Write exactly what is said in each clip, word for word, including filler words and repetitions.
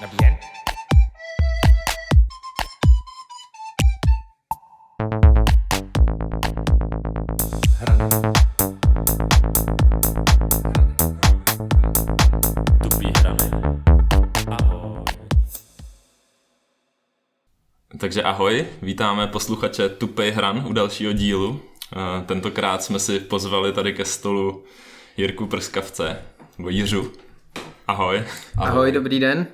Nabíjen. Hran. Tupý hrany. Ahoj. Takže ahoj, vítáme posluchače Tupé Hran u dalšího dílu. Tentokrát jsme si pozvali tady ke stolu Jirku Prskavce, nebo Jiřu. Ahoj. Ahoj. Ahoj, dobrý den.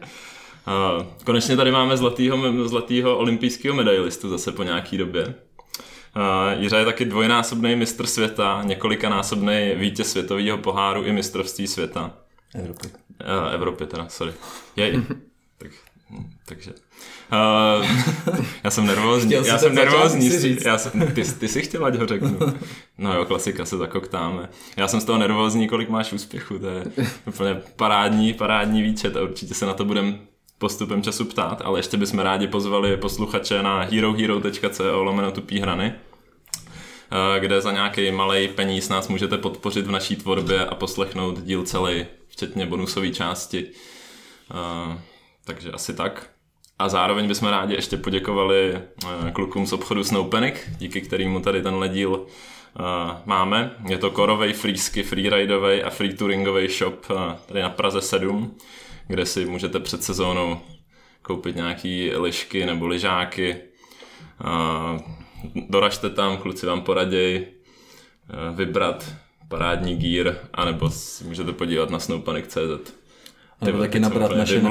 Konečně tady máme zlatýho, zlatýho olympijského medailistu zase po nějaký době. Jiřa je taky dvojnásobný mistr světa, několikanásobný vítěz světového poháru i mistrovství světa. Evropy. Evropy teda, sorry. Jej. tak, takže. Uh, já jsem nervózní, já jsem nervózní, já jsem, ty, ty jsi chtěla, ať ho řeknu. No jo, klasika, se zakoktáme. Já jsem z toho nervózní, kolik máš úspěchu, to je úplně parádní, parádní výčet a určitě se na to budeme postupem času ptát, ale ještě bychom rádi pozvali posluchače na herohero.co lomeno tupý hrany, kde za nějaký malej peníz nás můžete podpořit v naší tvorbě a poslechnout díl celý, včetně bonusové části. Uh, takže asi tak. A zároveň bychom rádi ještě poděkovali klukům z obchodu Snowpanic, díky kterému tady tenhle díl máme. Je to korovej, freesky, freeridovej a freetouringovej shop tady na Praze sedm, kde si můžete před sezónou koupit nějaký lišky nebo lyžáky. Doražte tam, kluci vám poraděj vybrat parádní gear, anebo si můžete podívat na snowpanic tečka cz. Nebo taky nabrat naše,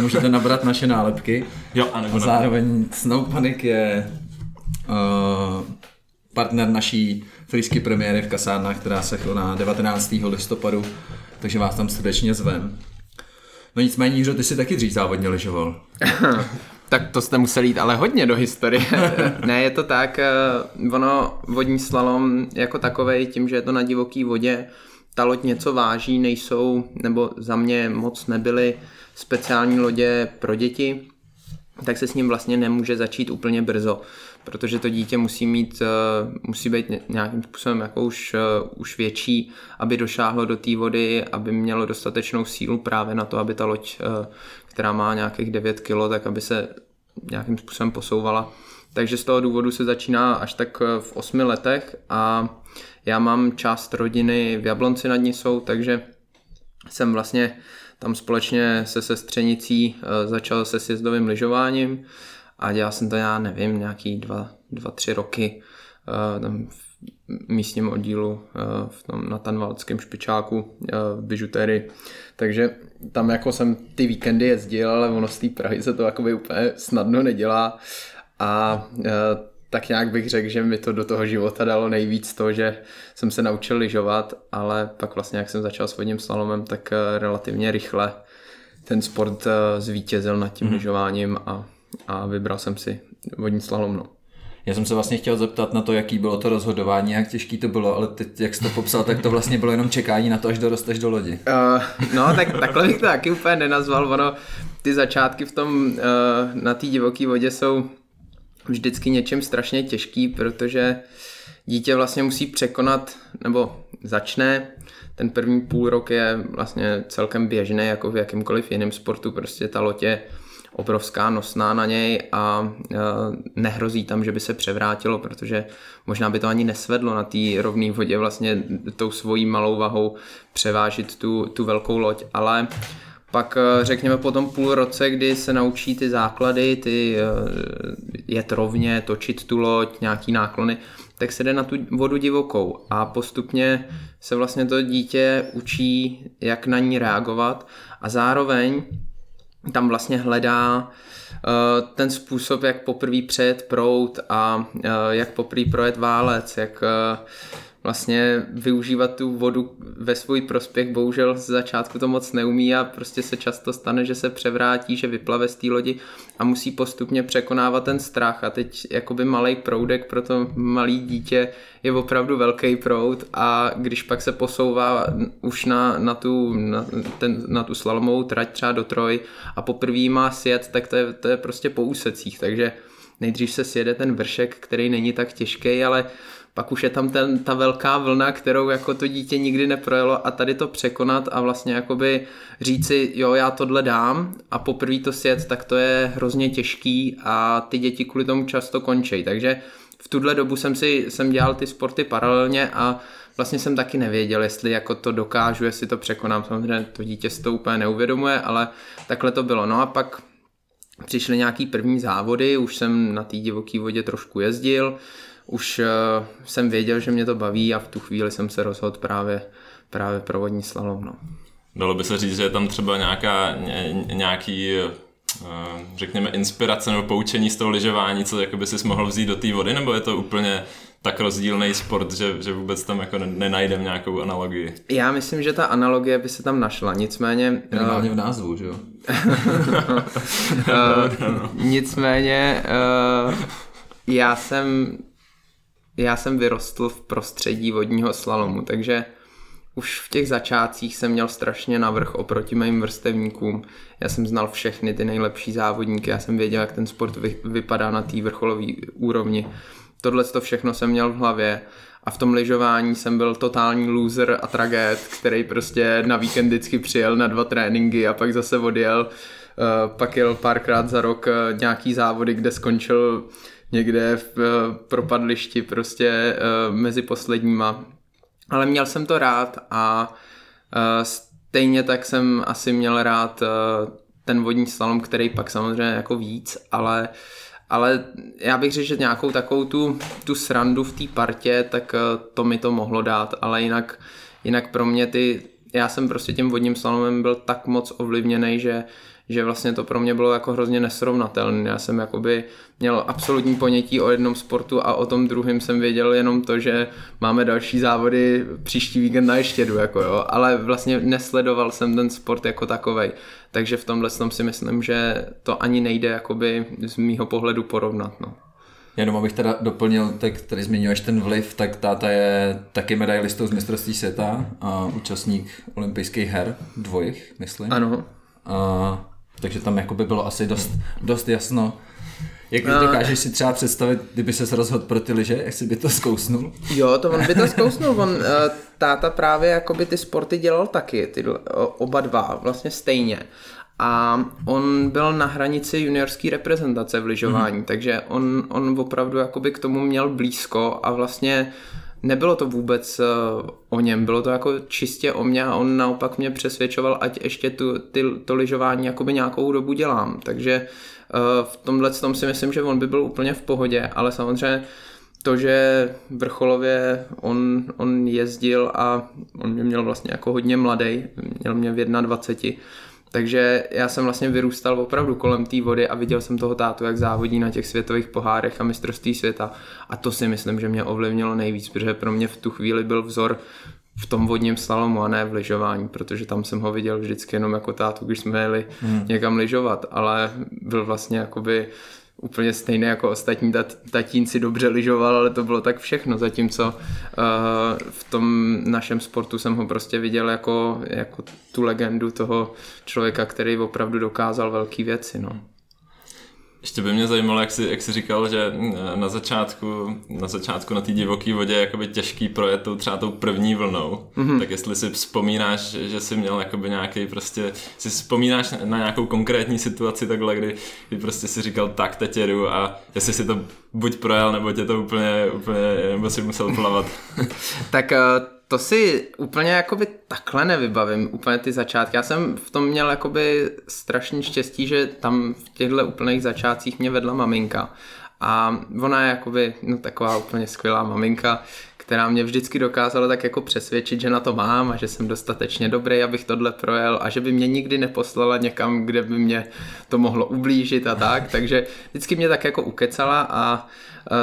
můžete nabrat naše nálepky. Jo, a nebo zároveň Snowpanic je uh, partner naší freesky premiéry v kasárnách, která se koná devatenáctého listopadu, takže vás tam srdečně zvem. No nicméně, Jiřo, ty jsi taky dřív závodně lyžoval. Tak to jste museli jít ale hodně do historie. Ne, je to tak, ono vodní slalom jako takovej, tím, že je to na divoký vodě, ta loď něco váží, nejsou, nebo za mě moc nebyly speciální lodě pro děti, tak se s ním vlastně nemůže začít úplně brzo, protože to dítě musí mít, musí být nějakým způsobem jako už, už větší, aby došáhlo do té vody, aby mělo dostatečnou sílu právě na to, aby ta loď, která má nějakých devět kilo, tak aby se nějakým způsobem posouvala. Takže z toho důvodu se začíná až tak v osmi letech a já mám část rodiny v Jablonci nad Nisou, takže jsem vlastně tam společně se sestřenicí začal se sjezdovým lyžováním a dělal jsem to, já nevím, nějaký dva, dva tři roky tam v místním oddílu v tom, na Tanvaldském špičáku v Bižutéry. Takže tam jako jsem ty víkendy jezdil, ale ono z té Prahy se to jakoby úplně snadno nedělá. A e, tak nějak bych řekl, že mi to do toho života dalo nejvíc to, že jsem se naučil lyžovat, ale pak vlastně jak jsem začal s vodním slalomem, tak e, relativně rychle ten sport e, zvítězil nad tím mm-hmm. lyžováním a, a vybral jsem si vodní slalom. No. Já jsem se vlastně chtěl zeptat na to, jaký bylo to rozhodování, jak těžký to bylo, ale teď, jak jsi to popsal, tak to vlastně bylo jenom čekání na to, až dorosteš do lodi. Uh, no, tak, takhle bych to taky úplně nenazval, ono ty začátky v tom, uh, na té divoké vodě jsou vždycky něčím strašně těžký, protože dítě vlastně musí překonat, nebo začne, ten první půl rok je vlastně celkem běžný, jako v jakýmkoliv jiném sportu, prostě ta loď je obrovská, nosná na něj a nehrozí tam, že by se převrátilo, protože možná by to ani nesvedlo na té rovné vodě vlastně tou svojí malou vahou převážit tu, tu velkou loď, ale pak řekněme po tom půl roce, kdy se naučí ty základy, ty jet rovně, točit tu loď, nějaký náklony, tak se jde na tu vodu divokou a postupně se vlastně to dítě učí, jak na ní reagovat a zároveň tam vlastně hledá ten způsob, jak poprvé přejet proud a jak poprvé projet válec, jak vlastně využívat tu vodu ve svůj prospěch, bohužel z začátku to moc neumí a prostě se často stane, že se převrátí, že vyplave z té lodi a musí postupně překonávat ten strach a teď jakoby malej proudek pro to malý dítě je opravdu velký proud a když pak se posouvá už na, na, tu, na, ten, na tu slalomovou trať třeba do troj a poprvé má sjet, tak to je, to je prostě po úsecích, takže nejdřív se sjede ten vršek, který není tak těžký, ale pak už je tam ten, ta velká vlna, kterou jako to dítě nikdy neprojelo, a tady to překonat a vlastně jakoby říci, jo, já tohle dám a poprvé to sjet, tak to je hrozně těžký a ty děti kvůli tomu často končí. Takže v tuhle dobu jsem si jsem dělal ty sporty paralelně a vlastně jsem taky nevěděl, jestli jako to dokážu, jestli to překonám. Samozřejmě to dítě si to úplně neuvědomuje, ale takhle to bylo. No a pak přišly nějaký první závody, už jsem na té divoké vodě trošku jezdil, už uh, jsem věděl, že mě to baví, a v tu chvíli jsem se rozhodl právě, právě pro vodní slalom. No. Dalo by se říct, že je tam třeba nějaká, ně, nějaký, uh, řekněme, inspirace nebo poučení z toho lyžování, co jakoby jsi mohl vzít do té vody, nebo je to úplně tak rozdílný sport, že, že vůbec tam jako nenajdem nějakou analogii? Já myslím, že ta analogie by se tam našla, nicméně... Minimálně uh, v názvu, že jo? uh, nicméně uh, já jsem... Já jsem vyrostl v prostředí vodního slalomu, takže už v těch začátcích jsem měl strašně navrch oproti mým vrstevníkům. Já jsem znal všechny ty nejlepší závodníky, já jsem věděl, jak ten sport vy, vypadá na té vrcholové úrovni. Tohle to všechno jsem měl v hlavě a v tom lyžování jsem byl totální loser a tragéd, který prostě na víkend vždycky přijel na dva tréninky a pak zase odjel. Pak jel párkrát za rok nějaký závody, kde skončil někde v propadlišti prostě mezi posledníma. Ale měl jsem to rád a stejně tak jsem asi měl rád ten vodní slalom, který pak samozřejmě jako víc, ale, ale já bych řekl, že nějakou takovou tu, tu srandu v té partě, tak to mi to mohlo dát, ale jinak, jinak pro mě ty, já jsem prostě tím vodním slalomem byl tak moc ovlivněný, že že vlastně to pro mě bylo jako hrozně nesrovnatelné. Já jsem jakoby měl absolutní ponětí o jednom sportu a o tom druhém jsem věděl jenom to, že máme další závody příští víkend na Ještědu, jako jo, ale vlastně nesledoval jsem ten sport jako takovej. Takže v tomhle tom si myslím, že to ani nejde jakoby z mýho pohledu porovnat, no. Jenom abych teda doplnil, tak tady zmiňuješ ten vliv, tak táta je taky medailistou z mistrovství světa a účastník olympijských her dvojich, myslím. Ano. A takže tam jakoby bylo asi dost, dost jasno. Jak ty dokážeš si třeba představit, kdyby ses rozhodl pro ty liže, jak si by to zkousnul? Jo, to on by to zkousnul. On, táta právě jakoby ty sporty dělal taky, ty oba dva, vlastně stejně. A on byl na hranici juniorské reprezentace v lyžování, mm-hmm. takže on, on opravdu jakoby k tomu měl blízko a vlastně nebylo to vůbec o něm, bylo to jako čistě o mě a on naopak mě přesvědčoval, ať ještě tu, ty, to lyžování jakoby nějakou dobu dělám. Takže v tomhle tom si myslím, že on by byl úplně v pohodě, ale samozřejmě to, že vrcholově on, on jezdil a on mě měl vlastně jako hodně mladej, měl mě v dvacet jedna, takže já jsem vlastně vyrůstal opravdu kolem té vody a viděl jsem toho tátu, jak závodí na těch světových pohárech a mistrovství světa. A to si myslím, že mě ovlivnilo nejvíc, protože pro mě v tu chvíli byl vzor v tom vodním slalomu a ne v lyžování, protože tam jsem ho viděl vždycky jenom jako tátu, když jsme jeli hmm. někam lyžovat, ale byl vlastně jakoby úplně stejný jako ostatní tat, tatínci, dobře lyžoval, ale to bylo tak všechno, zatímco uh, v tom našem sportu jsem ho prostě viděl jako, jako tu legendu toho člověka, který opravdu dokázal velký věci. No. Ještě by mě zajímalo, jak jsi, jak jsi říkal, že na začátku na začátku na té divoké vodě je jakoby těžký projet tou, třeba tou první vlnou. Mm-hmm. Tak jestli si vzpomínáš, že jsi měl jakoby nějaký prostě, si vzpomínáš na nějakou konkrétní situaci takhle, kdy, kdy prostě si říkal, tak teď jedu, a jestli si to buď projel, nebo tě to úplně, úplně nebo si musel plavat. Tak to si úplně jakoby takhle nevybavím, úplně ty začátky. Já jsem v tom měl jakoby strašně štěstí, že tam v těchto úplných začátcích mě vedla maminka. A ona je jakoby, no, taková úplně skvělá maminka, která mě vždycky dokázala tak jako přesvědčit, že na to mám a že jsem dostatečně dobrý, abych tohle projel, a že by mě nikdy neposlala někam, kde by mě to mohlo ublížit a tak. Takže vždycky mě tak jako ukecala a, a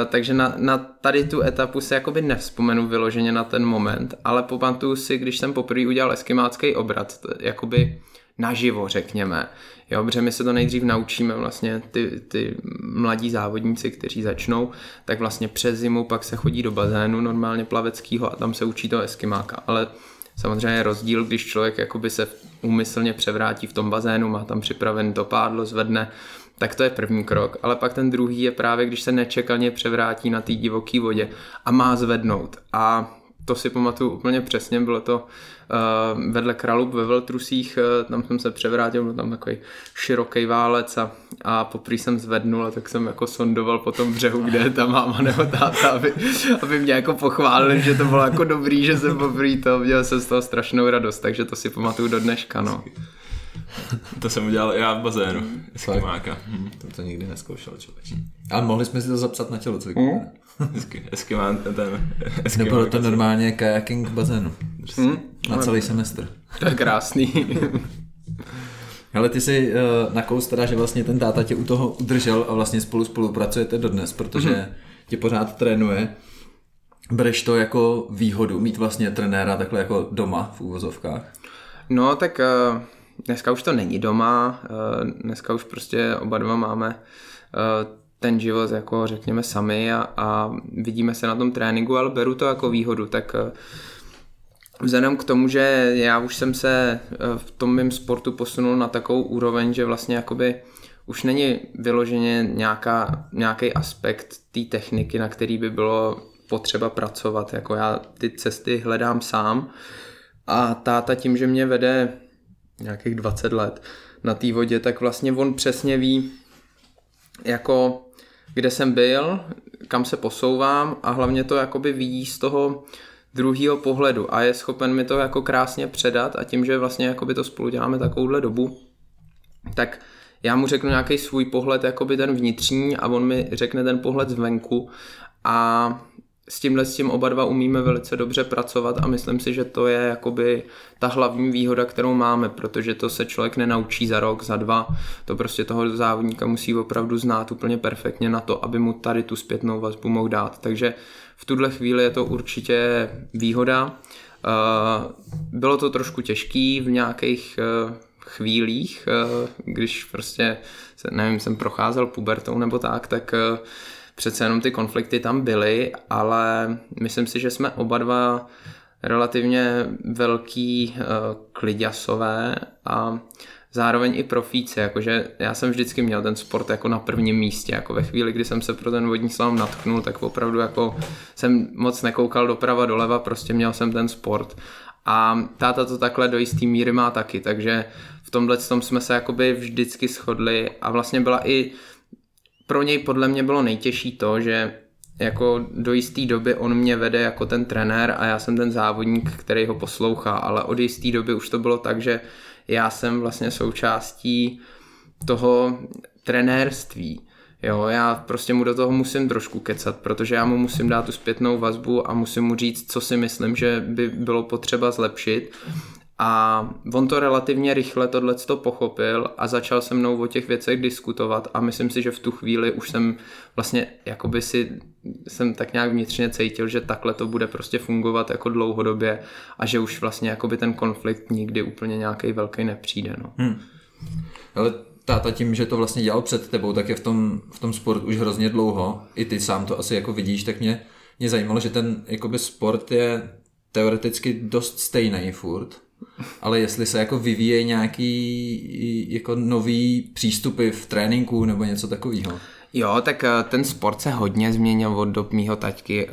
takže na, na tady tu etapu se jakoby nevzpomenu vyloženě na ten moment, ale pamatuju si, když jsem poprvé udělal eskimácký obrat, jakoby naživo, řekněme. Jo, protože my se to nejdřív naučíme vlastně ty, ty mladí závodníci, kteří začnou, tak vlastně přes zimu pak se chodí do bazénu normálně plaveckýho a tam se učí toho eskimáka, ale Samozřejmě je rozdíl, když člověk jakoby se úmyslně převrátí v tom bazénu, má tam připraven to pádlo, zvedne, tak to je první krok. Ale pak ten druhý je právě, když se nečekaně převrátí na té divoké vodě a má zvednout. A to si pamatuju úplně přesně, bylo to uh, vedle Králův ve Veltrusích, uh, tam jsem se převrátil, byl tam takový široký válec a, a poprý jsem zvednul a tak jsem jako sondoval po tom břehu, kde je ta máma nebo táta, aby, aby mě jako pochválili, že to bylo jako dobrý, že jsem poprý to, měl jsem z toho strašnou radost, takže to si pamatuju do dneška, no. To jsem udělal já v bazénu, z kymáka. Hmm. To nikdy neskoušel člověk. Ale mohli jsme si to zapsat na tělo, co hmm? Eskimán ten... Nebylo to normálně kajaking v bazénu. Hmm? Na celý semestr. To je krásný. Hele, ty si uh, nakous teda, že vlastně ten táta tě u toho udržel a vlastně spolu spolupracujete dodnes, protože hmm. tě pořád trénuje. Bereš to jako výhodu, mít vlastně trenéra takhle jako doma v úvozovkách? No, tak... Uh... Dneska už to není doma, dneska už prostě oba dva máme ten život, jako řekněme, sami a, a vidíme se na tom tréninku, ale beru to jako výhodu, tak vzhledem k tomu, že já už jsem se v tom mým sportu posunul na takovou úroveň, že vlastně jakoby už není vyloženě nějaká, nějaký aspekt té techniky, na který by bylo potřeba pracovat, jako já ty cesty hledám sám a táta tím, že mě vede nějakých dvacet let na té vodě, tak vlastně on přesně ví, jako kde jsem byl, kam se posouvám a hlavně to jakoby vidí z toho druhého pohledu a je schopen mi to jako krásně předat a tím, že vlastně jakoby to spolu děláme takovouhle dobu, tak já mu řeknu nějaký svůj pohled, jakoby ten vnitřní a on mi řekne ten pohled zvenku a s tímhle s tím oba dva umíme velice dobře pracovat a myslím si, že to je jakoby ta hlavní výhoda, kterou máme, protože to se člověk nenaučí za rok, za dva, to prostě toho závodníka musí opravdu znát úplně perfektně na to, aby mu tady tu zpětnou vazbu mohl dát, takže v tuhle chvíli je to určitě výhoda. Bylo to trošku těžký v nějakých chvílích, když prostě, nevím, jsem procházel pubertou nebo tak, tak přece jenom ty konflikty tam byly, ale myslím si, že jsme oba dva relativně velký uh, kliďasové a zároveň i profíci, jakože já jsem vždycky měl ten sport jako na prvním místě, jako ve chvíli, kdy jsem se pro ten vodní slalom natknul, tak opravdu jako jsem moc nekoukal doprava, doleva, prostě měl jsem ten sport. A táta to takhle do jistý míry má taky, takže v tomhle tom jsme se jakoby vždycky shodli a vlastně byla i pro něj podle mě bylo nejtěžší to, že jako do jisté doby on mě vede jako ten trenér a já jsem ten závodník, který ho poslouchá, ale od jisté doby už to bylo tak, že já jsem vlastně součástí toho trenérství. Jo, já prostě mu do toho musím trošku kecat, protože já mu musím dát tu zpětnou vazbu a musím mu říct, co si myslím, že by bylo potřeba zlepšit. A on to relativně rychle tohleto pochopil a začal se mnou o těch věcech diskutovat a myslím si, že v tu chvíli už jsem vlastně jakoby si jsem tak nějak vnitřně cítil, že takhle to bude prostě fungovat jako dlouhodobě a že už vlastně jakoby ten konflikt nikdy úplně nějaký velký nepřijde. No. Hmm. Ale táta tím, že to vlastně dělal před tebou, tak je v tom, v tom sport už hrozně dlouho, i ty sám to asi jako vidíš, tak mě, mě zajímalo, že ten jakoby sport je teoreticky dost stejný furt. Ale jestli se jako vyvíjejí nějaký jako nový přístupy v tréninku nebo něco takového. Jo, tak ten sport se hodně změnil od dob mýho taťky.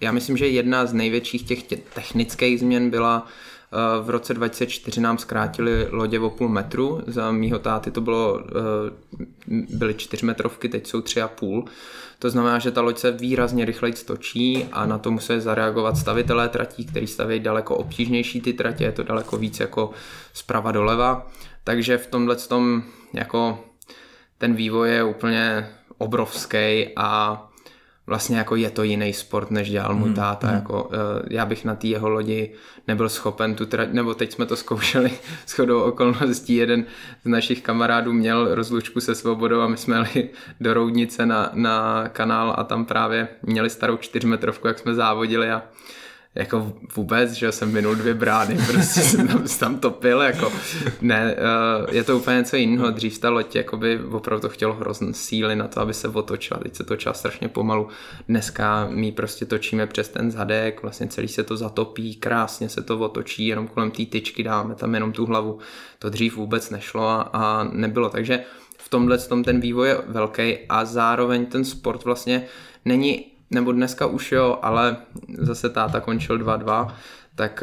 Já myslím, že jedna z největších těch technických změn byla v roce dva tisíce čtyři nám zkrátili lodě o půl metru. Za mýho táty to bylo, byly čtyřmetrovky, teď jsou tři a půl. To znamená, že ta loď se výrazně rychleji točí a na to musí zareagovat stavitelé tratí, který staví daleko obtížnější ty tratě, je to daleko víc jako zprava doleva. Takže v tomhle tom jako ten vývoj je úplně obrovský a vlastně jako je to jiný sport, než dělal mu táta. Hmm. Jako, já bych na té jeho lodi nebyl schopen tu trať, nebo teď jsme to zkoušeli shodou okolností. Jeden z našich kamarádů měl rozlučku se svobodou a my jsme jeli do Roudnice na, na kanál a tam právě měli starou čtyřmetrovku, jak jsme závodili a jako vůbec, že jsem minul dvě brány, prostě jsem tam, tam topil, jako ne, je to úplně něco jiného. Dřív ta loď jakoby opravdu chtělo hrozný síly na to, aby se otočila, teď se točila strašně pomalu, dneska my prostě točíme přes ten zadek, vlastně celý se to zatopí, krásně se to otočí, jenom kolem té tyčky dáme tam jenom tu hlavu, to dřív vůbec nešlo a, a nebylo, takže v tomhle tom ten vývoj je velký a zároveň ten sport vlastně není, nebo dneska už jo, ale zase táta končil dva dva, tak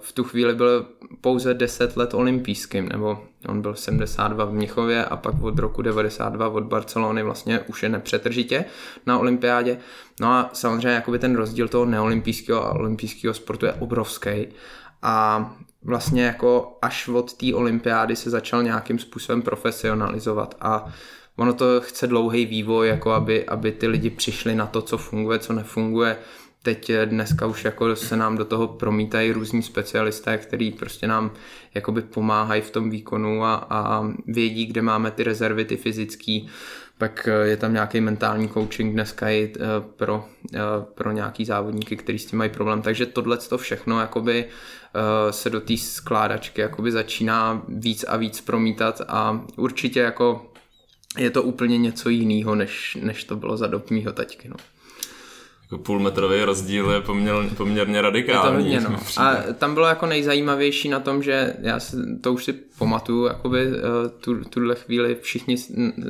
v tu chvíli byl pouze deset let olympijským, nebo on byl sedmdesát dva v Mnichově a pak od roku devadesát dva od Barcelony vlastně už je nepřetržitě na olympiádě. No a samozřejmě jakoby ten rozdíl toho neolympijského a olympijského sportu je obrovský a vlastně jako až od té olympiády se začal nějakým způsobem profesionalizovat a ono to chce dlouhý vývoj, jako aby, aby ty lidi přišli na to, co funguje, co nefunguje. Teď dneska už jako se nám do toho promítají různí specialisté, který prostě nám jakoby pomáhají v tom výkonu a, a vědí, kde máme ty rezervy, ty fyzický. Pak je tam nějaký mentální coaching dneska i pro, pro nějaký závodníky, kteří s tím mají problém. Takže tohleto všechno jakoby se do té skládačky jakoby začíná víc a víc promítat a určitě jako je to úplně něco jiného, než, než to bylo za dob mýho taťky. No. Jako půlmetrový rozdíl je poměrně, poměrně radikální. Je to hodně, no. A tam bylo jako nejzajímavější na tom, že já si, to už si pamatuju, jakoby tu, tuhle chvíli všichni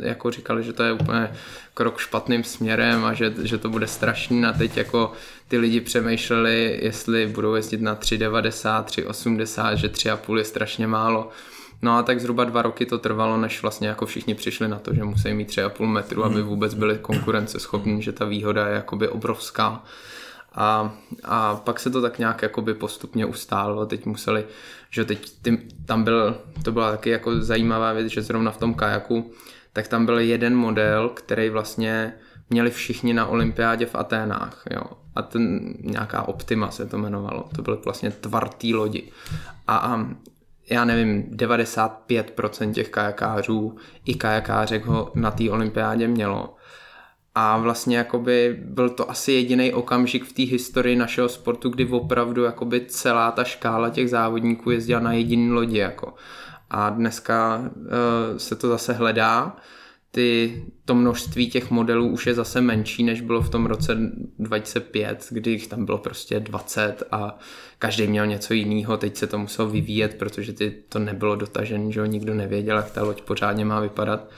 jako říkali, že to je úplně krok špatným směrem a že, že to bude strašný a teď jako ty lidi přemýšleli, jestli budou jezdit na tři devadesát, tři osmdesát, že tři a půl je strašně málo. No a tak zhruba dva roky to trvalo, než vlastně jako všichni přišli na to, že musí mít tři a půl metru, aby vůbec byli konkurenceschopní, že ta výhoda je jakoby obrovská. A, a pak se to tak nějak jakoby postupně ustálilo, teď museli, že teď tam byl, to byla taky jako zajímavá věc, že zrovna v tom kajaku, tak tam byl jeden model, který vlastně měli všichni na olympiádě v Aténách, jo. A ten, nějaká Optima se to jmenovalo, to byly vlastně tvartý lodi. A, a já nevím, devadesát pět procent těch kajakářů i kajakářek ho na té olympiádě mělo. A vlastně jakoby byl to asi jediný okamžik v té historii našeho sportu, kdy opravdu jakoby celá ta škála těch závodníků jezdila na jediný lodi. Jako. A dneska uh, se to zase hledá. Ty, to množství těch modelů už je zase menší, než bylo v tom roce dva tisíce pět, kdy jich tam bylo prostě dvacet a každý měl něco jiného, teď se to muselo vyvíjet, protože ty, to nebylo dotažené, že nikdo nevěděl, jak ta loď pořádně má vypadat.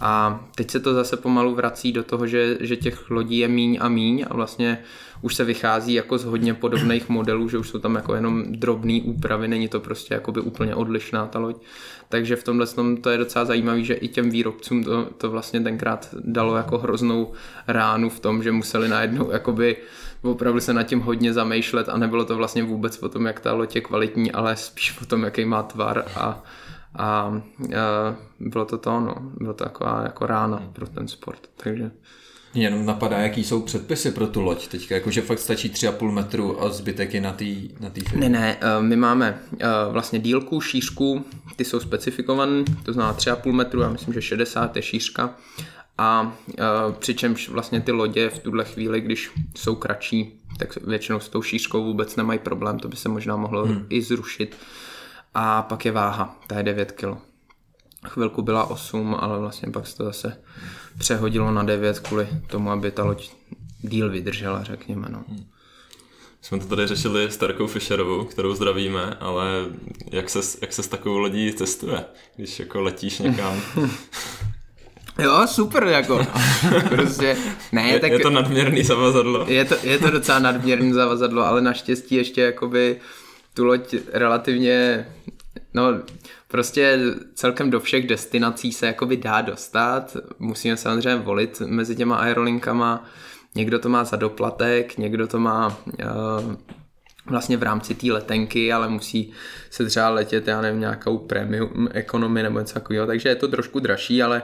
A teď se to zase pomalu vrací do toho, že, že těch lodí je míň a míň a vlastně už se vychází jako z hodně podobných modelů, že už jsou tam jako jenom drobné úpravy, není to prostě jakoby úplně odlišná ta loď. Takže v tomhle tom to je docela zajímavé, že i těm výrobcům to, to vlastně tenkrát dalo jako hroznou ránu v tom, že museli najednou jakoby opravdu se nad tím hodně zamýšlet a nebylo to vlastně vůbec o tom, jak ta loď je kvalitní, ale spíš o tom, jaký má tvar a A e, bylo to to, no, bylo to taková jako rána pro ten sport, takže... Jenom napadá, jaký jsou předpisy pro tu loď teďka, jakože fakt stačí tři a půl metru a zbytek je na té na té firmě. Ne, ne, my máme vlastně dílku, šířku, ty jsou specifikované, to znamená tři a půl metru, já myslím, že šedesát je šířka a přičemž vlastně ty lodě v tuhle chvíli, když jsou kratší, tak většinou s tou šířkou vůbec nemají problém, to by se možná mohlo hmm. i zrušit. A pak je váha, ta je devět kilo. Chvilku byla osm, ale vlastně pak se to zase přehodilo na devět kvůli tomu, aby ta loď díl vydržela, řekněme. No. Jsme to tady řešili s Terkou Fischerovou, kterou zdravíme, ale jak se, jak se s takovou lodí cestuje, když jako letíš někam? Jo, super, jako. Prostě, ne, je, tak, je to nadměrný zavazadlo. Je to, je to docela nadměrný zavazadlo, ale naštěstí ještě jakoby... tu loď relativně, no prostě celkem do všech destinací se jakoby dá dostat. Musíme samozřejmě volit mezi těma aerolinkama. Někdo to má za doplatek, někdo to má uh, vlastně v rámci té letenky, ale musí se třeba letět, já nevím, nějakou premium economy nebo něco takového. Takže je to trošku dražší, ale,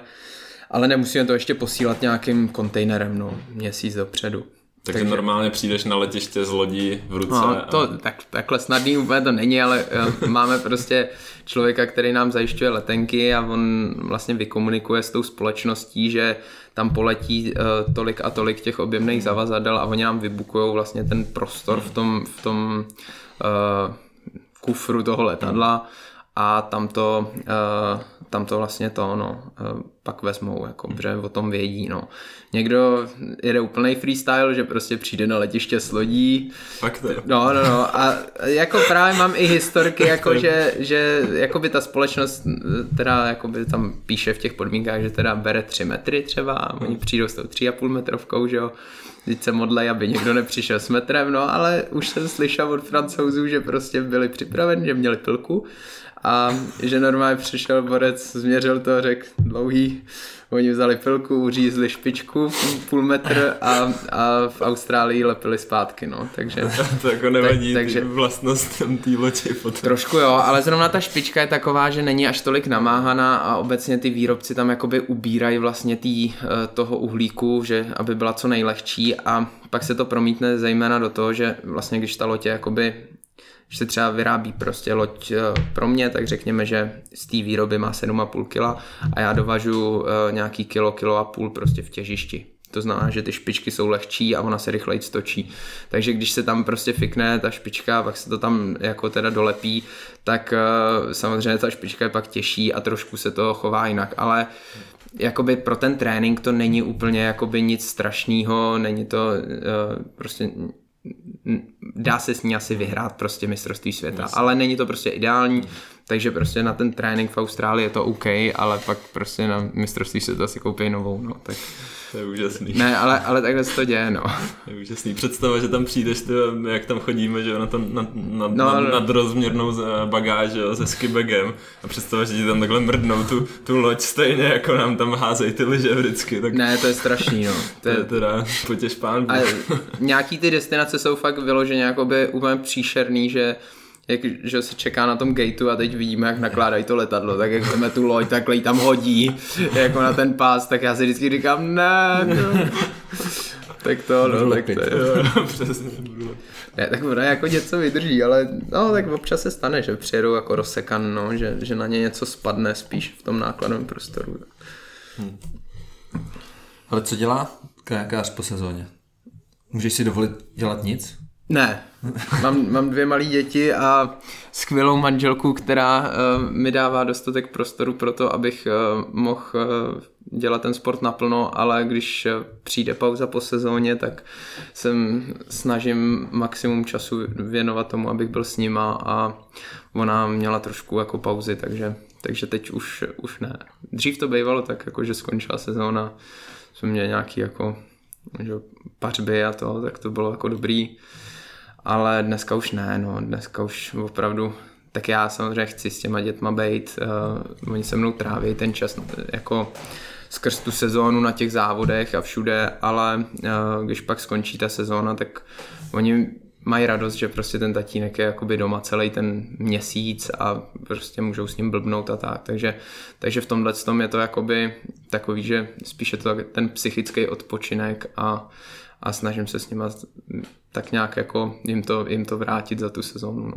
ale nemusíme to ještě posílat nějakým kontejnerem, no, měsíc dopředu. Takže, takže normálně přijdeš na letiště z lodí v ruce. No, to, a... tak, takhle snadný úplně to není, ale máme prostě člověka, který nám zajišťuje letenky a on vlastně vykomunikuje s tou společností, že tam poletí uh, tolik a tolik těch objemných zavazadel a oni nám vybukujou vlastně ten prostor v tom, v tom uh, kufru toho letadla a tam to, uh, tam to vlastně to, no... Uh, pak vezmou, jako, protože o tom vědí. No. Někdo jede úplnej freestyle, že prostě přijde na letiště s lodí. Fakt to. No, no, no. A jako právě mám i historky, jako, že, že jakoby ta společnost teda jakoby tam píše v těch podmínkách, že teda bere tři metry třeba a oni přijdou s tou tři a půl metrovkou, že jo. Teď se modlej, aby někdo nepřišel s metrem, no, ale už jsem slyšel od Francouzů, že prostě byli připraveni, že měli pilku a že normálně přišel borec, změřil to, řekl dlouhý. Oni vzali pilku, uřízli špičku půl metr a, a v Austrálii lepili zpátky, no, takže... To jako nevadí tak, tým vlastnostem té lodi potom. Trošku jo, ale zrovna ta špička je taková, že není až tolik namáhaná a obecně ty výrobci tam jakoby ubírají vlastně tý, toho uhlíku, že aby byla co nejlehčí a pak se to promítne zejména do toho, že vlastně když ta loď je jakoby... Když se třeba vyrábí prostě loď pro mě, tak řekněme, že z té výroby má sedm a půl kila a já dovažu nějaký kilo, kilo a půl prostě v těžišti. To znamená, že ty špičky jsou lehčí a ona se rychleji stočí. Takže když se tam prostě fikne ta špička, pak se to tam jako teda dolepí, tak samozřejmě ta špička je pak těžší a trošku se to chová jinak, ale jakoby pro ten trénink to není úplně jakoby nic strašného, není to prostě... dá se s ní asi vyhrát prostě mistrovství světa, yes. Ale není to prostě ideální, takže prostě na ten trénink v Austrálii je to OK, ale pak prostě na mistrovství světa si koupí novou, no, tak... To je úžasný. Ne, ale, ale takhle se to děje, no. To je úžasný. Představa, že tam přijdeš, ty, jak tam chodíme, že jo, na, tam, na, na, no, na nadrozměrnou bagáž, jo, se skibegem a představa, že ti tam takhle mrdnou tu, tu loď stejně, jako nám tam házejí ty liže vždycky. Tak... Ne, to je strašný, no. To je, to je teda potěž pán. A nějaký ty destinace jsou fakt vyloženě jakoby úplně příšerný, že jak, že se čeká na tom gateu a teď vidíme, jak nakládají to letadlo, tak jak jdeme tu loď, takhle ji tam hodí, jako na ten pás, tak já si vždycky říkám, ne, no. Tak to, no, tak to, přesně. Ne, tak ona jako něco vydrží, ale no, tak občas se stane, že přijedou jako rozsekan, no, že, že na ně něco spadne spíš v tom nákladovém prostoru. Hmm. Ale co dělá kajakář po sezóně? Můžeš si dovolit dělat nic? Ne, mám, mám dvě malé děti a skvělou manželku, která uh, mi dává dostatek prostoru pro to, abych uh, mohl uh, dělat ten sport naplno, ale když uh, přijde pauza po sezóně, tak se snažím maximum času věnovat tomu, abych byl s nima a ona měla trošku jako pauzy, takže, takže teď už, už ne. Dřív to bývalo tak, jako, že skončila sezóna, jsme měli nějaký jako, že, pařby a to, tak to bylo jako dobrý. Ale dneska už ne, no, dneska už opravdu, tak já samozřejmě chci s těma dětma bejt, uh, oni se mnou tráví ten čas, jako skrz tu sezónu na těch závodech a všude, ale uh, když pak skončí ta sezóna, tak oni mají radost, že prostě ten tatínek je jakoby doma celý ten měsíc a prostě můžou s ním blbnout a tak, takže, takže v tomhle tom je to jakoby takový, že spíše to ten psychický odpočinek a a snažím se s nima tak nějak jako jim to, jim to vrátit za tu sezónu. No.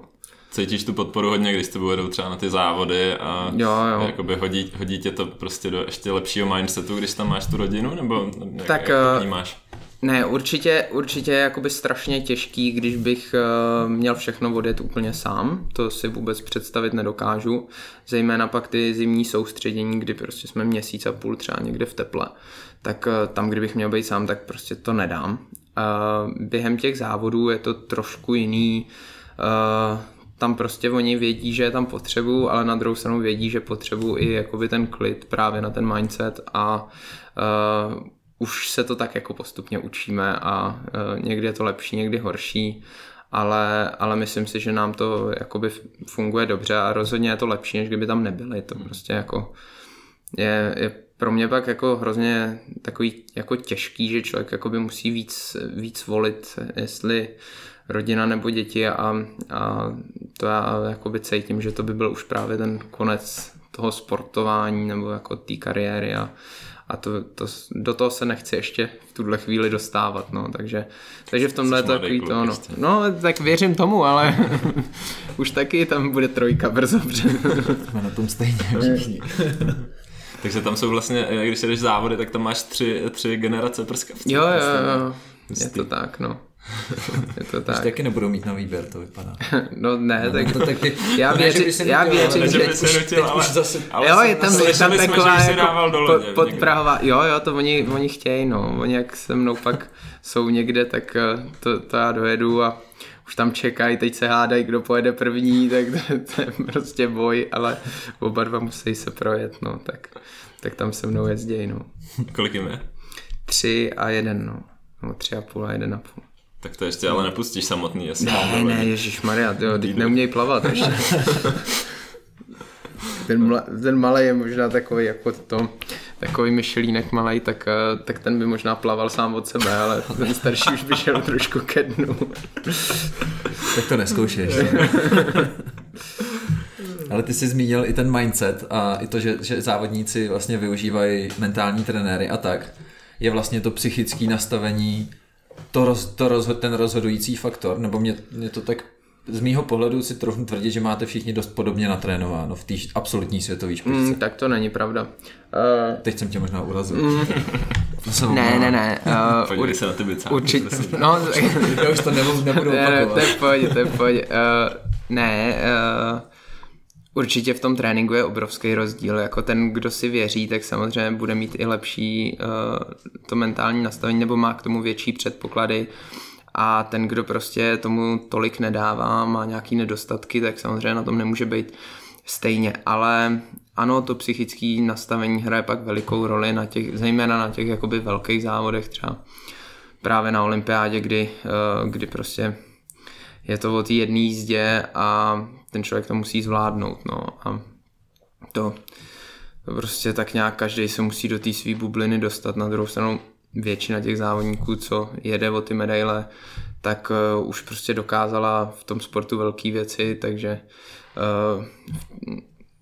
Cítíš tu podporu hodně, když jste budou třeba na ty závody a jo, jo. Jakoby hodí, hodí tě to prostě do ještě lepšího mindsetu, když tam máš tu rodinu, nebo jak, tak, jak to vnímáš? Ne, určitě, určitě je jakoby strašně těžký, když bych uh, měl všechno odjet úplně sám, to si vůbec představit nedokážu, zejména pak ty zimní soustředění, kdy prostě jsme měsíc a půl třeba někde v teple, tak uh, tam, kdybych měl být sám, tak prostě to nedám. Uh, během těch závodů je to trošku jiný, uh, tam prostě oni vědí, že je tam potřebu, ale na druhou stranu vědí, že potřebu i jakoby ten klid právě na ten mindset a uh, už se to tak jako postupně učíme a e, někdy je to lepší, někdy horší, ale, ale myslím si, že nám to jakoby funguje dobře a rozhodně je to lepší, než kdyby tam nebyli. To prostě jako je, je pro mě pak jako hrozně takový jako těžký, že člověk jakoby musí víc, víc volit, jestli rodina nebo děti a, a to já jakoby cítím, že to by byl už právě ten konec toho sportování nebo jako té kariéry a a to, to, do toho se nechci ještě v tuhle chvíli dostávat, no, takže, takže v tomhle je to takový to, no, no, tak věřím tomu, ale už taky tam bude trojka brzo. Jsme na tom stejně. Takže tam jsou vlastně, když jdeš závody, tak tam máš tři, tři generace prskavců. Jo, jo, jo, je to tak, no. Je to tak. Už taky nebudou mít na výběr, to vypadá. No ne, tak no, to taky. Já věřím, já věřím, že teď už, teď už zase. Jo, je tam, je tam taková jako podprahová. Jo, jo, to oni, oni chtějí, no. Oni jak se mnou pak jsou někde, tak to, to já dojedu a už tam čekají, teď se hádají, kdo pojede první, tak to, to je prostě boj, ale oba dva musí se projet, no. Tak, tak tam se mnou jezdějí, no. Kolik jim je? Tři a jeden, no. No, tři a půl a jeden a půl. Tak to ještě ale nepustíš samotný. Jasný, ne, ne, ježišmarja, jo, teď neumějí plavat ještě. Ten, mla, ten malej je možná takový jako to, takový myšlínek malej, tak, tak ten by možná plaval sám od sebe, ale ten starší už by šel trošku ke dnu. Tak to neskoušíš. Ale ty jsi zmínil i ten mindset a i to, že, že závodníci vlastně využívají mentální trenéry a tak. Je vlastně to psychické nastavení To roz, to rozhod, ten rozhodující faktor, nebo mě, mě to tak z mýho pohledu si trochu tvrdit, že máte všichni dost podobně natrénováno v té absolutní světové špičce. Mm, tak to není pravda. Uh, Teď jsem tě možná urazil. Mm, ne, ne, ne, ne. Uh, Podívej se na ty bicáky. Určitě. No, já už to nebudu, nebudu opakovat. To je pojď, to je pojď. Uh, ne, uh, určitě v tom tréninku je obrovský rozdíl. Jako ten, kdo si věří, tak samozřejmě bude mít i lepší uh, to mentální nastavení nebo má k tomu větší předpoklady. A ten, kdo prostě tomu tolik nedává, má nějaký nedostatky, tak samozřejmě na tom nemůže být stejně. Ale ano, to psychické nastavení hraje pak velikou roli, na těch, zejména na těch jakoby velkých závodech, třeba právě na olympiádě, kdy, uh, kdy prostě je to o té jedné jízdě a ten člověk to musí zvládnout, no a to, to prostě tak nějak každý se musí do té své bubliny dostat. Na druhou stranu většina těch závodníků, co jede o ty medaile, tak uh, už prostě dokázala v tom sportu velké věci, takže uh,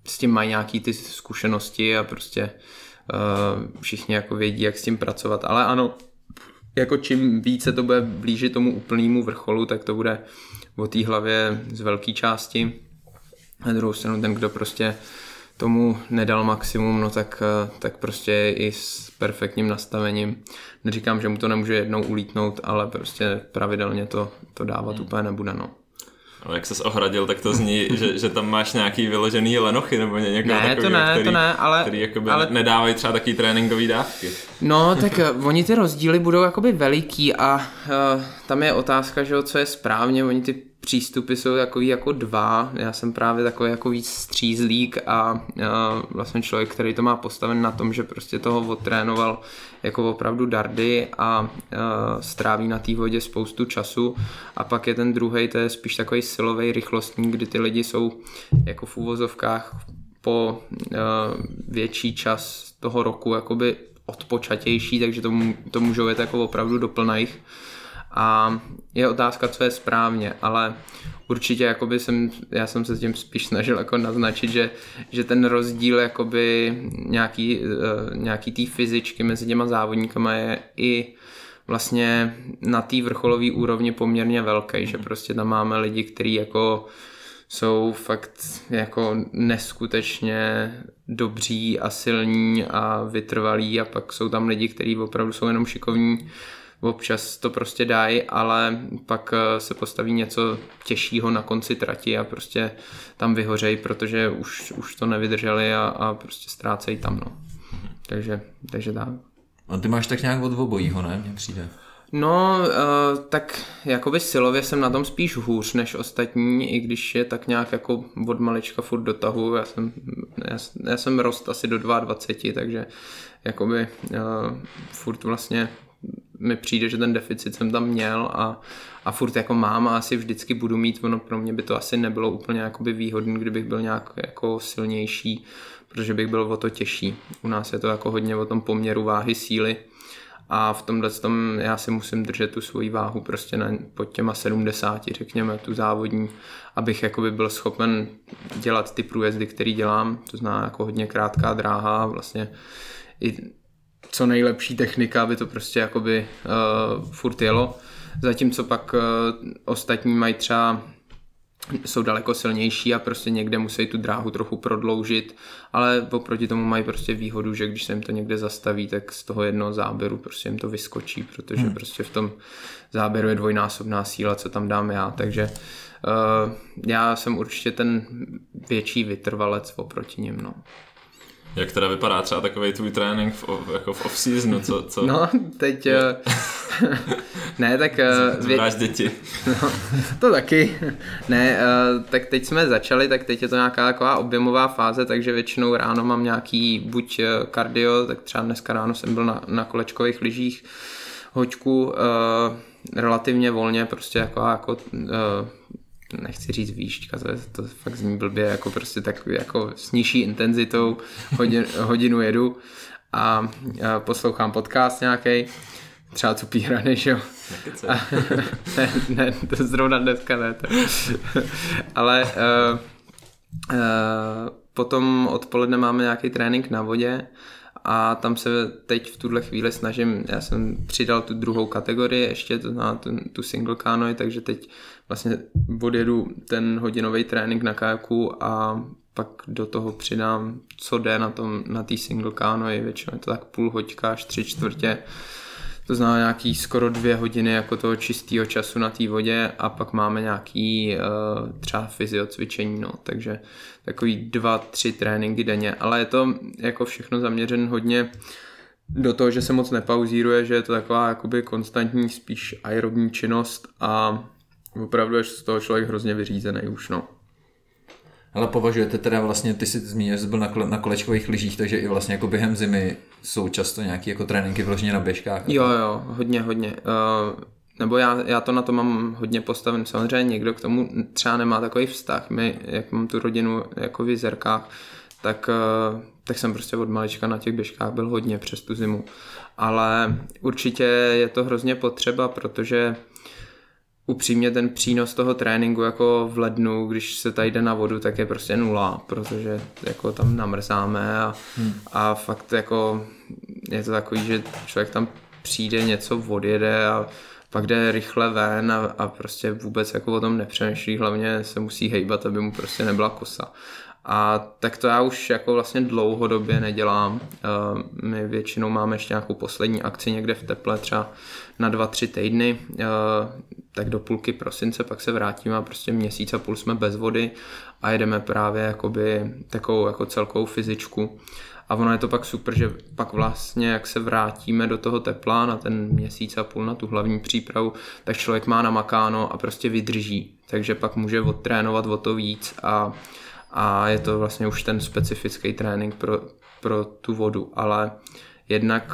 s tím mají nějaké ty zkušenosti a prostě uh, všichni jako vědí, jak s tím pracovat, ale ano, jako čím více to bude blížit tomu úplnému vrcholu, tak to bude o té hlavě z velké části. Na druhou stranu ten, kdo prostě tomu nedal maximum, no tak, tak prostě i s perfektním nastavením. Neříkám, že mu to nemůže jednou ulítnout, ale prostě pravidelně to, to dávat úplně nebude, no. Ale jak ses ohradil, tak to zní, že, že tam máš nějaký vyložený lenochy nebo nějaké takové, to ne, který, to ne, ale, který jakoby ale... nedávají třeba taky tréninkový dávky. No, tak oni ty rozdíly budou jakoby veliký a uh, tam je otázka, že co je správně, oni ty přístupy jsou takový jako dva, já jsem právě takový jako víc střízlík a uh, vlastně člověk, který to má postaven na tom, že prostě toho odtrénoval jako opravdu dardy a uh, stráví na té vodě spoustu času a pak je ten druhej, to je spíš takový silovej rychlostník, kdy ty lidi jsou jako v úvozovkách po uh, větší čas toho roku jakoby odpočatější, takže to, to můžou jít jako opravdu do plna jich. A je otázka, co je správně, ale určitě jakoby jsem, já jsem se s tím spíš snažil jako naznačit, že, že ten rozdíl jakoby nějaký, nějaký té fyzičky mezi těma závodníkama je i vlastně na té vrcholové úrovni poměrně velký, že prostě tam máme lidi, kteří jako jsou fakt jako neskutečně dobří a silní a vytrvalí a pak jsou tam lidi, kteří opravdu jsou jenom šikovní. Občas to prostě dají, ale pak se postaví něco těžšího na konci trati a prostě tam vyhořejí, protože už, už to nevydrželi a, a prostě ztrácejí tam. No. Takže, takže tak. A ty máš tak nějak od obojího, ne? Mně přijde. No, tak jakoby silově jsem na tom spíš hůř než ostatní, i když je tak nějak jako od malička furt dotahu. Já jsem, já, já jsem rost asi do dvacet dva, takže jakoby furt vlastně mi přijde, že ten deficit jsem tam měl a, a furt jako mám a asi vždycky budu mít, ono pro mě by to asi nebylo úplně jakoby výhodný, kdybych byl nějak jako silnější, protože bych byl o to těžší. U nás je to jako hodně o tom poměru váhy síly a v tomhle tom já si musím držet tu svoji váhu prostě na, pod těma sedmdesáti, řekněme, tu závodní, abych jakoby byl schopen dělat ty průjezdy, který dělám, to znamená jako hodně krátká dráha vlastně i co nejlepší technika, aby to prostě jakoby uh, furt jelo. Zatímco pak uh, ostatní mají třeba, jsou daleko silnější a prostě někde musí tu dráhu trochu prodloužit, ale oproti tomu mají prostě výhodu, že když se jim to někde zastaví, tak z toho jednoho záběru prostě jim to vyskočí, protože hmm. prostě v tom záběru je dvojnásobná síla, co tam dám já, takže uh, já jsem určitě ten větší vytrvalec oproti nim, no. Jak teda vypadá třeba takovej tvůj trénink v, jako v off-seasonu? Co, co? No, teď... ne, tak... Zbíráš děti. No, to taky. Ne, tak teď jsme začali, tak teď je to nějaká taková objemová fáze, takže většinou ráno mám nějaký buď kardio, tak třeba dneska ráno jsem byl na, na kolečkových lyžích hoďku, eh, relativně volně, prostě jako... jako eh, nechci říct výšťka, to, to fakt zní blbě, jako prostě tak jako s nižší intenzitou hodin, hodinu jedu a, a poslouchám podcast nějaký, třeba Tupé Hrany, že jo. A, ne, ne, to zrovna dneska ne. To. Ale uh, uh, potom odpoledne máme nějaký trénink na vodě a tam se teď v tuhle chvíli snažím, já jsem přidal tu druhou kategorii, ještě to na tu, tu single canoe, takže teď vlastně odjedu ten hodinový trénink na kajaku a pak do toho přidám, co jde na tom, na té single canoe, většinou je to tak půl hoďka až tři čtvrtě, to znamená nějaký skoro dvě hodiny jako toho čistého času na té vodě a pak máme nějaký uh, třeba fyziocvičení, no, takže takový dva, tři tréninky denně, ale je to jako všechno zaměřen hodně do toho, že se moc nepauzíruje, že je to taková jakoby konstantní spíš aerobní činnost a opravdu je z toho člověk hrozně vyřízený už, no. Ale považujete teda vlastně, ty jsi zmínil, jsi byl na, kole, na kolečkových lyžích, takže i vlastně jako během zimy jsou často nějaké jako tréninky vloženě na běžkách. Jo, jo, hodně, hodně. Uh, nebo já, já to na to mám hodně postaven. Samozřejmě někdo k tomu třeba nemá takový vztah. My, jak mám tu rodinu jako v Jizerkách, tak, uh, tak jsem prostě od malička na těch běžkách byl hodně přes tu zimu. Ale určitě je to hrozně potřeba, protože upřímně ten přínos toho tréninku jako v lednu, když se tady jde na vodu, tak je prostě nula, protože jako tam namrzáme a, hmm. a fakt jako je to takový, že člověk tam přijde, něco odjede a pak jde rychle ven a, a prostě vůbec jako o tom nepřemýšlí, hlavně se musí hejbat, aby mu prostě nebyla kosa. A tak to já už jako vlastně dlouhodobě nedělám. My většinou máme ještě nějakou poslední akci někde v teple, třeba na dva, tři týdny, tak do půlky prosince, pak se vrátíme a prostě měsíc a půl jsme bez vody a jedeme právě jakoby takovou jako celkovou fyzičku. A ono je to pak super, že pak vlastně, jak se vrátíme do toho tepla na ten měsíc a půl, na tu hlavní přípravu, tak člověk má namakáno a prostě vydrží. Takže pak může odtrénovat o to víc a A je to vlastně už ten specifický trénink pro, pro tu vodu, ale jednak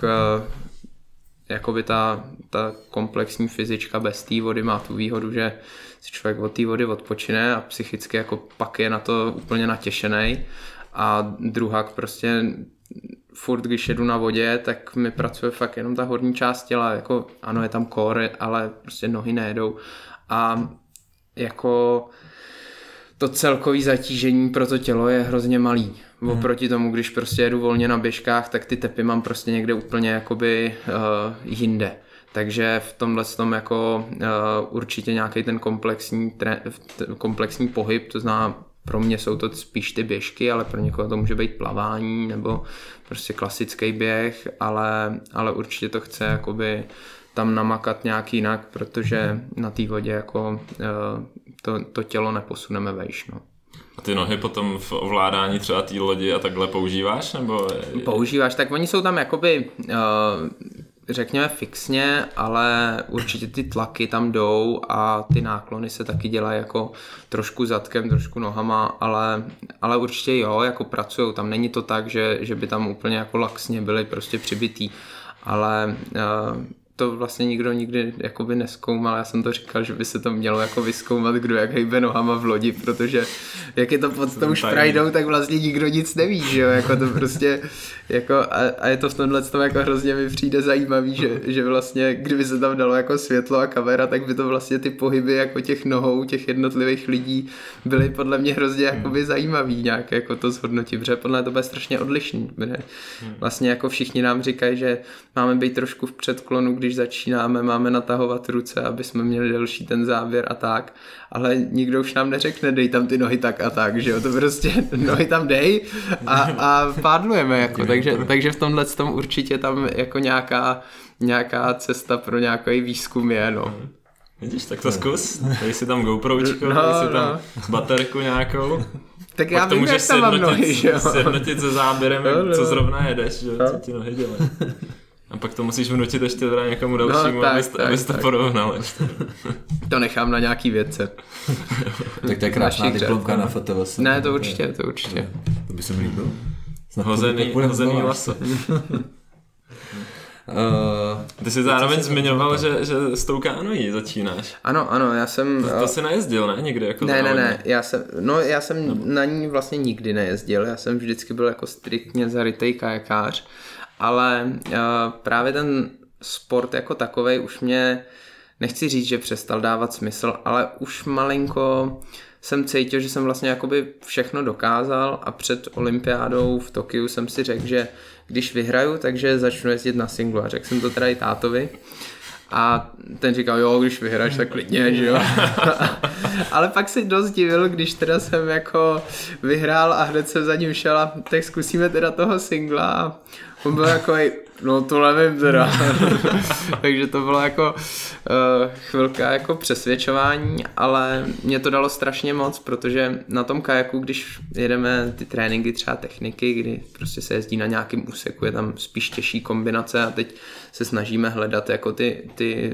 jakoby ta, ta komplexní fyzička bez té vody má tu výhodu, že si člověk od té vody odpočine a psychicky jako pak je na to úplně natěšený. A druhák prostě furt, když jedu na vodě, tak mi pracuje fakt jenom ta horní část těla, jako ano, je tam core, ale prostě nohy nejedou a jako... to celkový zatížení pro to tělo je hrozně malý. Oproti tomu, když prostě jedu volně na běžkách, tak ty tepy mám prostě někde úplně jakoby uh, jinde. Takže v tomhle tom jako uh, určitě nějaký ten komplexní, tre- komplexní pohyb, to znamená, pro mě jsou to spíš ty běžky, ale pro někoho to může být plavání nebo prostě klasický běh, ale, ale určitě to chce jakoby tam namakat nějak jinak, protože na té vodě jako uh, to, to tělo neposuneme vejš, no. A ty nohy potom v ovládání třeba té lodi a takhle používáš, nebo? Používáš, tak oni jsou tam jakoby, uh, řekněme fixně, ale určitě ty tlaky tam jdou a ty náklony se taky dělají jako trošku zadkem, trošku nohama, ale, ale určitě jo, jako pracujou tam. Není to tak, že, že by tam úplně jako laxně byly prostě přibitý, ale uh, to vlastně nikdo nikdy jakoby neskoumal. Já jsem to říkal, že by se to mělo jako vyskoumat, kdo jak hejbe nohama v lodi, protože jak je to pod tou šprajdou, tak vlastně nikdo nic neví, že jo, jako to prostě, jako a, a je to v tomhle tom jako hrozně mi přijde zajímavý, že, že vlastně, kdyby se tam dalo jako světlo a kamera, tak by to vlastně ty pohyby jako těch nohou, těch jednotlivých lidí byly podle mě hrozně jakoby zajímavý nějak jako to zhodnotit, protože podle mě to bude strašně odlišný, ne? Vlastně jako všichni nám říkají, že máme být trošku v předklonu, když začínáme, máme natahovat ruce, aby jsme měli delší ten závěr a tak, ale nikdo už nám neřekne, dej tam ty nohy tak a tak, že jo, to prostě nohy tam dej a, a pádlujeme jako, takže, takže v tomhle tom určitě tam jako nějaká, nějaká cesta pro nějaký výzkum je, no. Vidíš, tak to zkus, dej si tam GoPročko, no, dej si tam no. baterku nějakou. Tak pak já to vím, můžeš sjednotit se záběrem, no, no. co zrovna jedeš, že? No. co ti nohy dělají. A pak to musíš vnutit ještě teda někomu dalšímu, no, tak, abys, tak, abys tak, to porovnal. To nechám na nějaký vědce. Tak to je krásná diplomka na fotovos. Ne, to určitě, to určitě. To by se mi líbilo. Hozený, hozený laso. Uh, Ty jsi zároveň zmiňoval, že, že s tou kanoí začínáš. Ano, ano, já jsem... To, to jsi nejezdil, ne? Nikdy jako ne, ne, ne, já jsem, no, já jsem Nebo... na ní vlastně nikdy nejezdil, já jsem vždycky byl jako striktně zarytej kajakář, ale uh, právě ten sport jako takovej už mě, nechci říct, že přestal dávat smysl, ale už malinko jsem cítil, že jsem vlastně jakoby všechno dokázal a před olympiádou v Tokiu jsem si řekl, že když vyhraju, takže začnu jezdit na singlu a řekl jsem to teda i tátovi a ten říkal, jo, když vyhraješ, tak klidně, že jo. Ale pak se dost divil, když teda jsem jako vyhrál a hned jsem za ním šel a tak zkusíme teda toho singla a on byl jako, no to nevím teda. Takže to bylo jako uh, chvilka jako přesvědčování, ale mě to dalo strašně moc, protože na tom kajaku, když jedeme ty tréninky třeba techniky, kdy prostě se jezdí na nějakém úseku, je tam spíš těžší kombinace a teď se snažíme hledat jako ty, ty,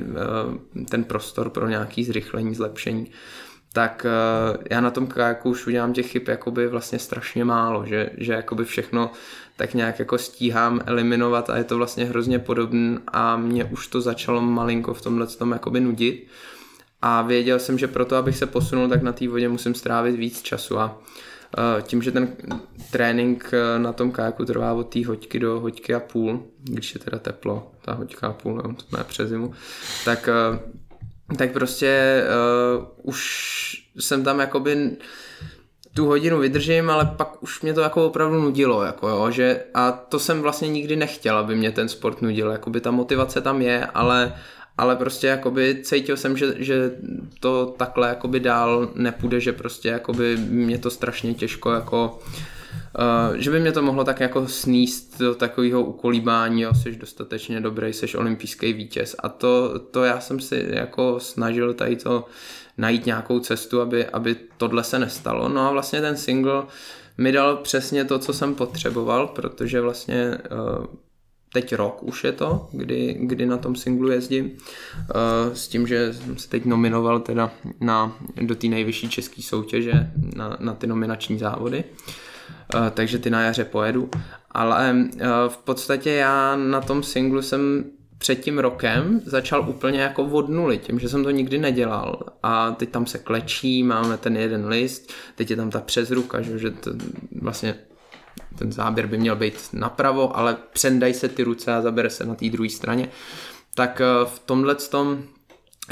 uh, ten prostor pro nějaký zrychlení, zlepšení, tak uh, já na tom kajaku už udělám těch chyb jakoby vlastně strašně málo, že, že jakoby všechno tak nějak jako stíhám eliminovat a je to vlastně hrozně podobné a mě už to začalo malinko v tomhle tom jakoby nudit a věděl jsem, že proto, abych se posunul, tak na té vodě musím strávit víc času a uh, tím, že ten trénink na tom kajaku trvá od té hoďky do hoďky a půl, když je teda teplo, ta hoďka a půl, nevím, to ne přes zimu, tak, uh, tak prostě uh, už jsem tam jakoby... tu hodinu vydržím, ale pak už mě to jako opravdu nudilo, jako jo, že a to jsem vlastně nikdy nechtěl, aby mě ten sport nudil, jakoby ta motivace tam je, ale, ale prostě jakoby cítil jsem, že, že to takhle jakoby dál nepůjde, že prostě jakoby mě to strašně těžko jako Uh, že by mě to mohlo tak jako sníst do takového ukolíbání, jo, jsi dostatečně dobrý, jsi olympijský vítěz a to, to já jsem si jako snažil tady to najít nějakou cestu, aby, aby tohle se nestalo. No a vlastně ten single mi dal přesně to, co jsem potřeboval, protože vlastně uh, teď rok už je to, kdy, kdy na tom singlu jezdím, uh, s tím, že jsem se teď nominoval teda na, do té nejvyšší české soutěže na, na ty nominační závody. Uh, takže ty na jaře pojedu, ale uh, v podstatě já na tom singlu jsem před tím rokem začal úplně jako od nuly, tím, že jsem to nikdy nedělal a teď tam se klečí, máme ten jeden list, teď je tam ta přezruka, že, že to, vlastně ten záběr by měl být napravo, ale přendají se ty ruce a zabere se na té druhé straně, tak uh, v tomhletom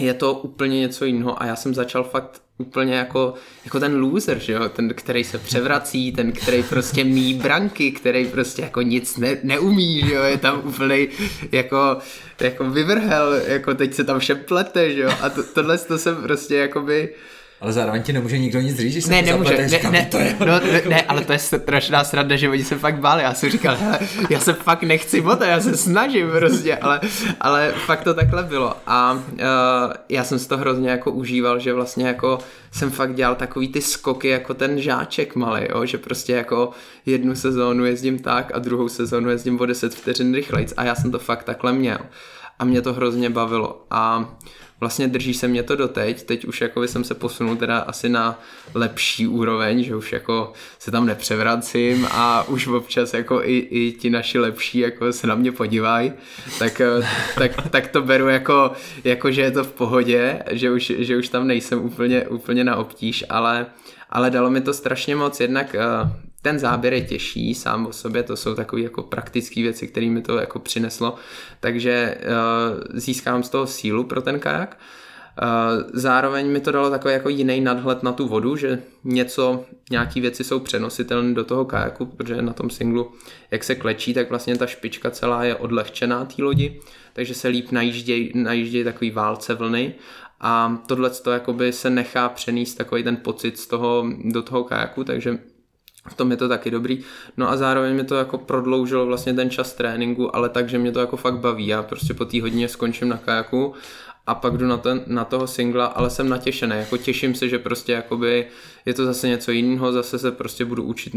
je to úplně něco jiného a já jsem začal fakt úplně jako, jako ten loser, že jo? Ten, který se převrací, ten, který prostě míjí branky, který prostě jako nic ne, neumí, že jo? Je tam úplnej jako, jako vyvrhel, jako teď se tam všem plete, že jo? A to, tohle to jsem prostě jakoby... Ale zároveň ti nemůže nikdo nic říct, že se ne, to nemůže, zapleteš, ne, ne, to je. No, ne, ale to je strašná sranda, že oni se fakt báli, já jsem říkal, já se fakt nechci motat, já se snažím prostě, ale, ale fakt to takhle bylo a uh, já jsem si to hrozně jako užíval, že vlastně jako jsem fakt dělal takový ty skoky jako ten žáček malej, jo? Že prostě jako jednu sezónu jezdím tak a druhou sezónu jezdím o deset vteřin rychlejc a já jsem to fakt takhle měl. a mě to hrozně bavilo a vlastně drží se mě to doteď, teď už jako jsem se posunul teda asi na lepší úroveň, že už jako se tam nepřevracím a už občas jako i, i ti naši lepší jako se na mě podívají, tak, tak, tak to beru jako, jako, že je to v pohodě, že už, že už tam nejsem úplně, úplně na obtíž, ale, ale dalo mi to strašně moc, jednak ten záběr je těžší sám o sobě, to jsou takové jako praktické věci, které mi to jako přineslo, takže uh, získám z toho sílu pro ten kajak. Uh, zároveň mi to dalo takový jako jiný nadhled na tu vodu, že něco, nějaký věci jsou přenositelné do toho kajaku, protože na tom singlu, jak se klečí, tak vlastně ta špička celá je odlehčená té lodi, takže se líp najíždějí najížděj takový válce vlny. A tohle se nechá přenést takový ten pocit z toho, do toho kajaku, takže v tom je to taky dobrý. No a zároveň mi to jako prodloužilo vlastně ten čas tréninku, ale takže mě to jako fakt baví. Já prostě po té hodině skončím na kajaku a pak jdu na, ten, na toho singla, ale jsem natěšený. Jako těším se, že prostě jakoby je to zase něco jiného, zase se prostě budu učit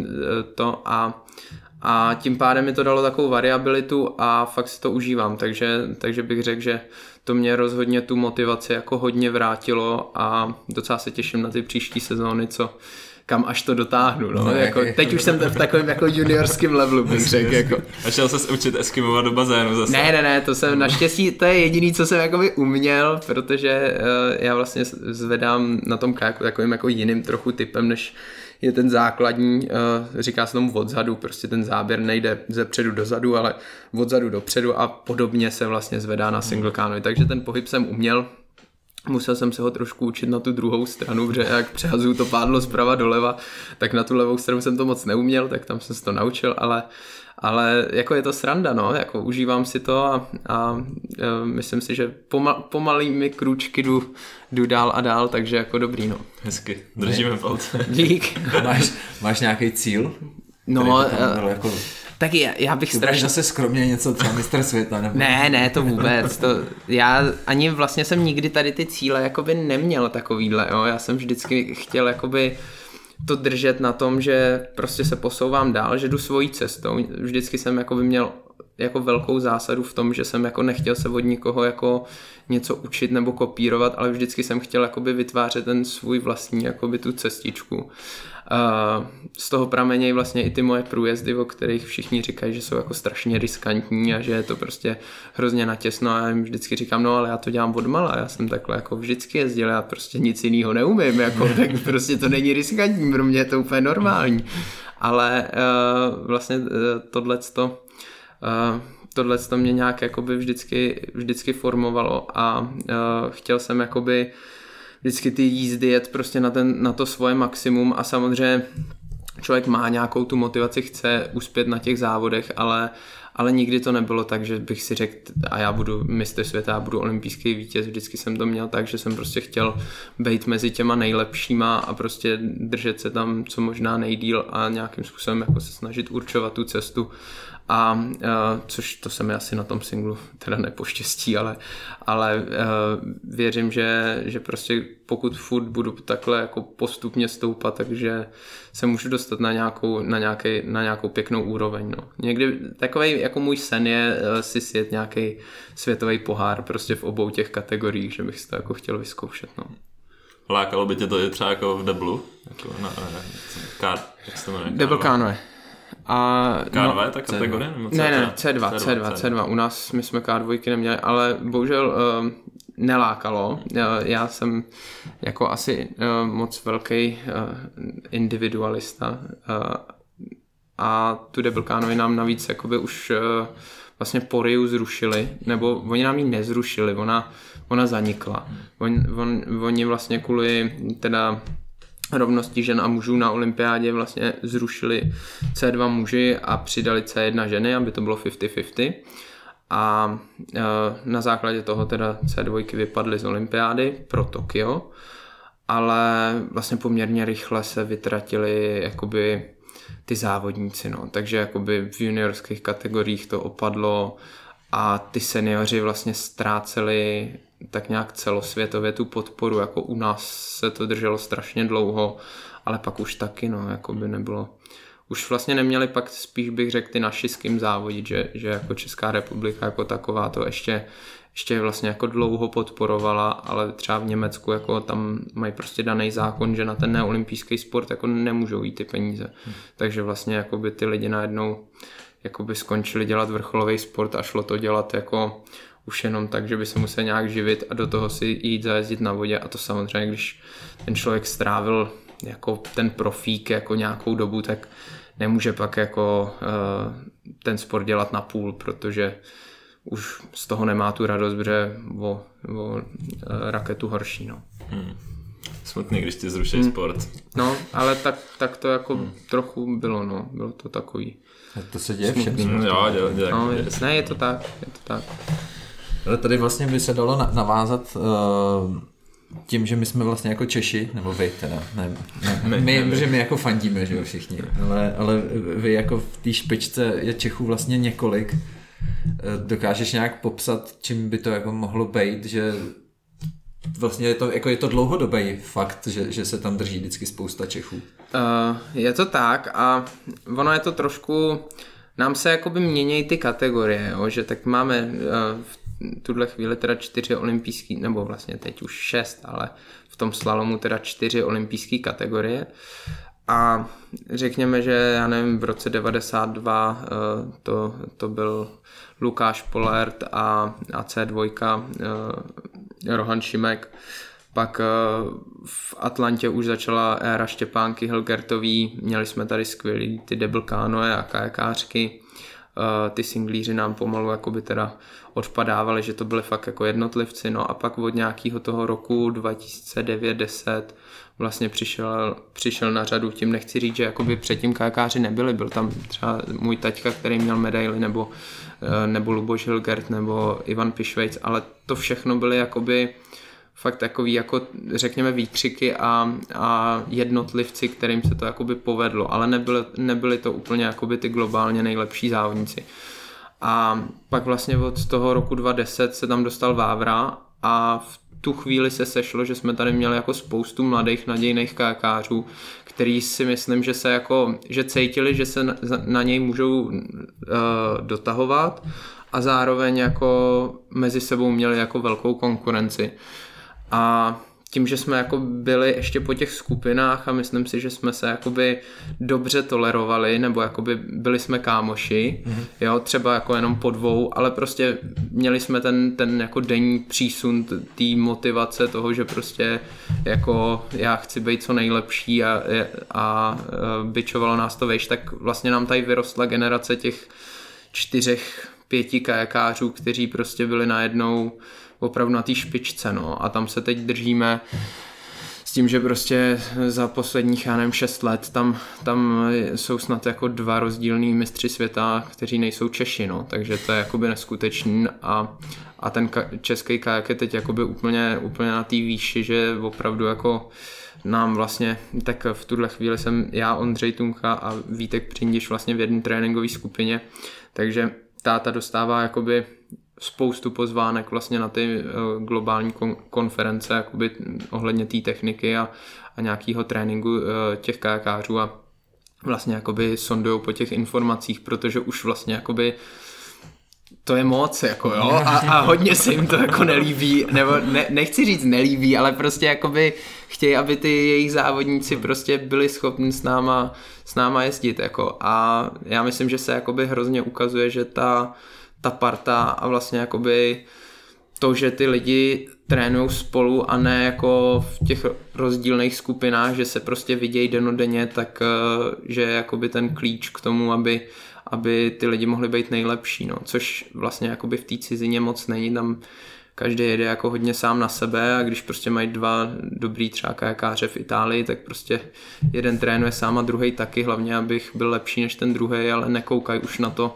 to a, a tím pádem mi to dalo takovou variabilitu a fakt si to užívám. Takže, takže bych řekl, že to mě rozhodně tu motivaci jako hodně vrátilo a docela se těším na ty příští sezóny, co kam až to dotáhnu, no, no jako, teď už jsem v takovém jako juniorském levelu, bych řekl, jako. A šel ses učit eskimovat do bazénu zase? Ne, ne, ne, to jsem naštěstí, to je jediný, co jsem jakoby uměl, protože uh, já vlastně zvedám na tom kajaku takovým jako jiným trochu typem, než je ten základní, uh, říká se tomu odzadu, prostě ten záběr nejde ze předu dozadu, ale odzadu dopředu a podobně se vlastně zvedá na single canoe, takže ten pohyb jsem uměl. Musel jsem se ho trošku učit na tu druhou stranu, protože jak přehazuju to pádlo zprava doleva, tak na tu levou stranu jsem to moc neuměl, tak tam jsem se to naučil, ale, ale jako je to sranda, no, jako užívám si to a, a myslím si, že pomal, pomalými krůčky jdu, jdu dál a dál, takže jako dobrý, no. Hezky, držíme palce. Dík. Máš, máš nějaký cíl? No, jako... tak já, já bych strašně... zase skromně něco třeba mistr světa, nebo... Ne, ne, to vůbec. To, já ani vlastně jsem nikdy tady ty cíle jakoby neměl takovýhle, jo. Já jsem vždycky chtěl jakoby to držet na tom, že prostě se posouvám dál, že jdu svojí cestou. Vždycky jsem jakoby měl jako velkou zásadu v tom, že jsem jako nechtěl se od nikoho jako něco učit nebo kopírovat, ale vždycky jsem chtěl jakoby vytvářet ten svůj vlastní jakoby tu cestičku. Z toho pramenějí vlastně i ty moje průjezdy, o kterých všichni říkají, že jsou jako strašně riskantní a že je to prostě hrozně natěsno a já jim vždycky říkám, no ale já to dělám odmala, já jsem takhle jako vždycky jezdil, já prostě nic jiného neumím, jako, tak prostě to není riskantní, pro mě je to úplně normální. Ale vlastně tohleto Uh, tohle to mě nějak jakoby vždycky, vždycky formovalo a uh, chtěl jsem jakoby vždycky ty jízdy jet prostě na, ten, na to svoje maximum a samozřejmě člověk má nějakou tu motivaci, chce uspět na těch závodech, ale, ale nikdy to nebylo tak, že bych si řekl a já budu mistr světa, já budu olympijský vítěz, vždycky jsem to měl tak, že jsem prostě chtěl být mezi těma nejlepšíma a prostě držet se tam co možná nejdýl a nějakým způsobem jako se snažit určovat tu cestu. A uh, což to se mi asi na tom singlu teda nepoštěstí, ale, ale uh, věřím, že, že prostě pokud furt budu takhle jako postupně stoupat, takže se můžu dostat na nějakou, na nějaký, na nějakou pěknou úroveň. No. Někdy takový jako můj sen je uh, si sjet nějaký světový pohár prostě v obou těch kategoriích, že bych si to jako chtěl vyzkoušet. No. Lákalo by tě to je třeba jako v deblu? Jako na, na, kár, jak se to jmenuje? Debl kánové. A, K dva no, je ta kategorie? Ne, ne, C dva, C dva, C dva, C dva. U nás my jsme K dva neměli, ale bohužel uh, nelákalo. Uh, já jsem jako asi uh, moc velký uh, individualista uh, a tu debilkánovi nám navíc jakoby už uh, vlastně po Riu zrušili, nebo oni nám ji nezrušili, ona, ona zanikla. On, on, oni vlastně kvůli teda... rovnosti žen a mužů na olympiádě vlastně zrušili C dva muži a přidali C jedna ženy, aby to bylo padesát na padesát a e, na základě toho teda C dva vypadly z olympiády pro Tokio, ale vlastně poměrně rychle se vytratili jakoby ty závodníci, no. Takže jakoby v juniorských kategoriích to opadlo a ty seniori vlastně ztráceli tak nějak celosvětově tu podporu, jako u nás se to drželo strašně dlouho, ale pak už taky, no, jako by nebylo. Už vlastně neměli pak spíš bych řekl ty naši s kým závodit, že, že jako Česká republika jako taková to ještě ještě vlastně jako dlouho podporovala, ale třeba v Německu jako tam mají prostě daný zákon, že na ten neolympijský sport jako nemůžou jít ty peníze. Hmm. Takže vlastně jako by ty lidi najednou jako by skončili dělat vrcholový sport a šlo to dělat jako už jenom tak, že by se musel nějak živit a do toho si jít zajezdit na vodě. A to samozřejmě, když ten člověk strávil jako ten profík jako nějakou dobu, tak nemůže pak jako ten sport dělat na půl, protože už z toho nemá tu radost, protože o, o raketu horší. No. Hmm. Smutný, když ti zruší hmm. sport. No, ale tak, tak to jako hmm. trochu bylo, no. Bylo to takový. A to se děje všem. Hmm, jo, dělá, dělá, no, dělá, ne, je to tak, je to tak. Ale tady vlastně by se dalo navázat uh, tím, že my jsme vlastně jako Češi, nebo vy teda, ne, ne, my, my, my, my jako fandíme, že jo, všichni, ale, ale vy jako v té špičce je Čechů vlastně několik. Dokážeš nějak popsat, čím by to jako mohlo být, že vlastně je to, jako je to dlouhodobý fakt, že, že se tam drží vždycky spousta Čechů? Uh, je to tak a ono je to trošku, nám se jakoby měnějí ty kategorie, jo? Že tak máme uh, v tuhle chvíli teda čtyři olympijský, nebo vlastně teď už šest, ale v tom slalomu teda čtyři olympijský kategorie. A řekněme, že já nevím, v roce devadesát dva to, to byl Lukáš Polert a, a C dva Rohan Šimek. Pak v Atlantě už začala éra Štěpánky Helgertový. Měli jsme tady skvělý ty double canoe a kajakářky. Ty singlíři nám pomalu jakoby teda odpadávali, že to byly fakt jako jednotlivci. No a pak od nějakého toho roku dva tisíce devět deset vlastně přišel, přišel na řadu, tím nechci říct, že jakoby předtím kajakáři nebyli, byl tam třeba můj taťka, který měl medaily, nebo, nebo Luboš Hilgert, nebo Ivan Pišvejc, ale to všechno byly jakoby fakt takový, jako řekněme, výkřiky a, a jednotlivci, kterým se to jakoby povedlo, ale nebyly, nebyly to úplně jakoby ty globálně nejlepší závodníci. A pak vlastně od toho roku dva tisíce deset se tam dostal Vávra a v tu chvíli se sešlo, že jsme tady měli jako spoustu mladých nadějných kajakářů, který si myslím, že se jako, že cítili, že se na, na něj můžou uh, dotahovat a zároveň jako mezi sebou měli jako velkou konkurenci. A tím, že jsme jako byli ještě po těch skupinách a myslím si, že jsme se jakoby dobře tolerovali, nebo jakoby byli jsme kámoši, mm-hmm. jo, třeba jako jenom po dvou, ale prostě měli jsme ten, ten jako denní přísun té motivace toho, že prostě jako já chci být co nejlepší a, a, a bičovalo nás to vejš, tak vlastně nám tady vyrostla generace těch čtyřech, pěti kajakářů, kteří prostě byli najednou opravdu na té špičce, no. A tam se teď držíme s tím, že prostě za posledních, já nevím, šest let tam, tam jsou snad jako dva rozdílní mistři světa, kteří nejsou Češi, no. Takže to je jakoby neskutečný a, a ten ka- český kajak je teď jakoby úplně, úplně na té výši, že opravdu jako nám vlastně, tak v tuhle chvíli jsem já, Ondřej Tunka a Vítek Přindiš vlastně v jedné tréninkové skupině, takže táta dostává jakoby spoustu pozvánek vlastně na ty globální konference jakoby ohledně té techniky a, a nějakého tréninku těch kajakářů a vlastně jakoby sondujou po těch informacích, protože už vlastně jakoby to je moc, jako jo, a, a hodně se jim to jako nelíbí, nebo ne, nechci říct nelíbí, ale prostě jakoby chtějí, aby ty jejich závodníci prostě byli schopni s náma, s náma jezdit, jako a já myslím, že se jakoby hrozně ukazuje, že ta ta parta a vlastně jakoby to, že ty lidi trénujou spolu a ne jako v těch rozdílných skupinách, že se prostě vidějí denodenně, tak že jakoby ten klíč k tomu, aby, aby ty lidi mohli být nejlepší, no. Což vlastně jakoby v té cizině moc není, tam každý jede jako hodně sám na sebe a když prostě mají dva dobrý třeba kajakáře v Itálii, tak prostě jeden trénuje sám a druhej taky, hlavně abych byl lepší než ten druhej, ale nekoukaj už na to,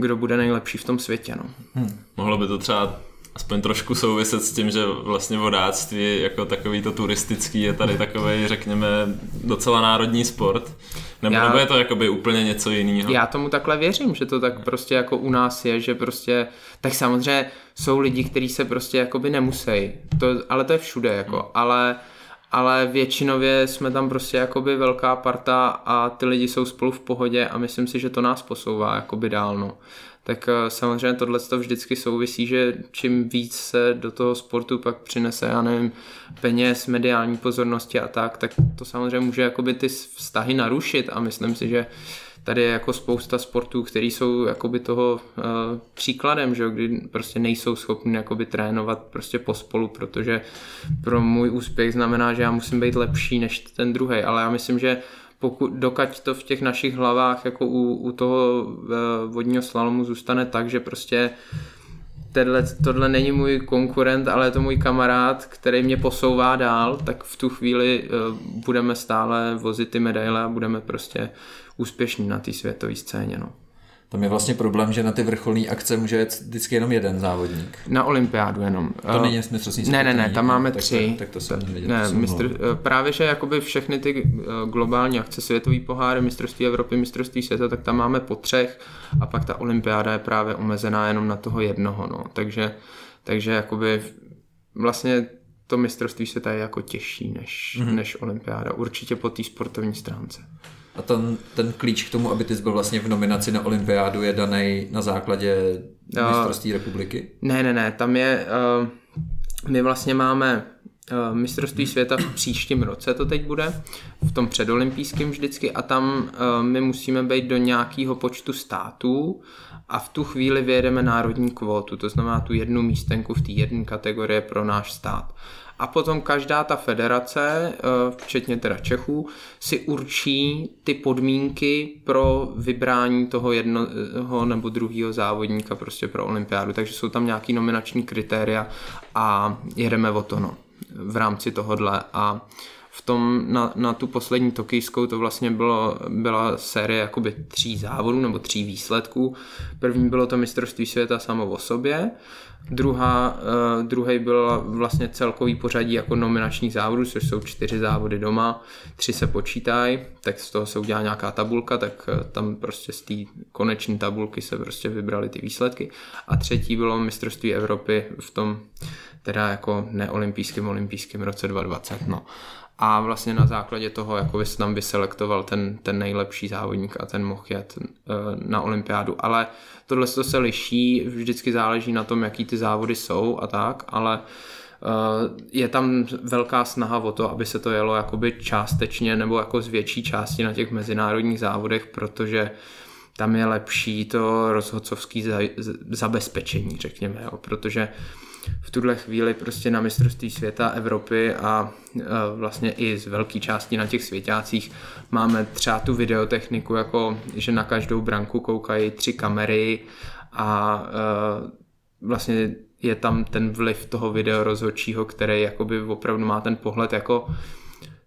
kdo bude nejlepší v tom světě. No. Hmm. Mohlo by to třeba aspoň trošku souviset s tím, že vlastně vodáctví jako takový to turistický je tady takovej, řekněme, docela národní sport. Nebo, já, nebo je to jakoby úplně něco jiného? Já tomu takhle věřím, že to tak prostě jako u nás je, že prostě, tak samozřejmě jsou lidi, kteří se prostě jakoby nemusejí, to, ale to je všude jako, ale ale většinově jsme tam prostě jakoby velká parta a ty lidi jsou spolu v pohodě a myslím si, že to nás posouvá jakoby dál, no. Tak samozřejmě tohle to vždycky souvisí, že čím víc se do toho sportu pak přinese, já nevím, peněz, mediální pozornosti a tak, tak to samozřejmě může jakoby ty vztahy narušit a myslím si, že tady je jako spousta sportů, které jsou jakoby toho uh, příkladem, že jo, kdy prostě nejsou schopni jakoby trénovat prostě pospolu, protože pro můj úspěch znamená, že já musím být lepší než ten druhej, ale já myslím, že pokud, dokud to v těch našich hlavách jako u, u toho uh, vodního slalomu zůstane tak, že prostě tenhle, tohle není můj konkurent, ale je to můj kamarád, který mě posouvá dál, tak v tu chvíli uh, budeme stále vozit ty medaile a budeme prostě úspěšní na té světové scéně. No. Tam je vlastně problém, že na ty vrcholní akce může jet vždycky jenom jeden závodník. Na olympiádu jenom. To není mistrovství světa. Ne, ne, ne, tam máme tak tři. To, tak to jsem nevěděl. Ne, jsem mistr... Právě, že jakoby všechny ty globální akce, světový poháry, mistrovství Evropy, mistrovství světa, tak tam máme po třech a pak ta olympiáda je právě omezená jenom na toho jednoho. No. Takže, takže jakoby vlastně to mistrovství světa je jako těžší než, mm-hmm. než olympiáda. Určitě po té sportovní stránce. A ten, ten klíč k tomu, aby ty byl vlastně v nominaci na olympiádu, je daný na základě mistrovství republiky? Ne, ne, ne, tam je, uh, my vlastně máme uh, mistrovství světa v příštím roce, to teď bude, v tom předolympijském vždycky, a tam uh, my musíme být do nějakého počtu států a v tu chvíli vyjedeme národní kvótu, to znamená tu jednu místenku v té jedné kategorii pro náš stát. A potom každá ta federace, včetně teda Čechů, si určí ty podmínky pro vybrání toho jednoho nebo druhého závodníka prostě pro olympiádu. Takže jsou tam nějaký nominační kritéria a jedeme o to, no, v rámci tohodle. A v tom na, na tu poslední tokijskou to vlastně bylo, byla série jakoby tří závodů nebo tří výsledků. První bylo to mistrovství světa samo o sobě, Druhá, uh, druhý byl vlastně celkový pořadí jako nominačních závodů, což jsou čtyři závody doma, tři se počítají, tak z toho se udělá nějaká tabulka, tak tam prostě z té koneční tabulky se prostě vybraly ty výsledky. A třetí bylo mistrovství Evropy v tom teda jako neolimpijském olympijském roce dvacet dvacet, no. A vlastně na základě toho jako se tam vyselektoval ten, ten nejlepší závodník a ten mohl jet na olympiádu. Ale tohle se liší, vždycky záleží na tom, jaký ty závody jsou a tak, ale je tam velká snaha o to, aby se to jelo jakoby částečně nebo jako z větší části na těch mezinárodních závodech, protože tam je lepší to rozhodcovské zabezpečení, řekněme, jo, protože v tuhle chvíli prostě na mistrovství světa, Evropy a vlastně i z velké části na těch svěťácích máme třeba tu videotechniku, jako že na každou branku koukají tři kamery a vlastně je tam ten vliv toho videorozhodčího, který jakoby opravdu má ten pohled jako,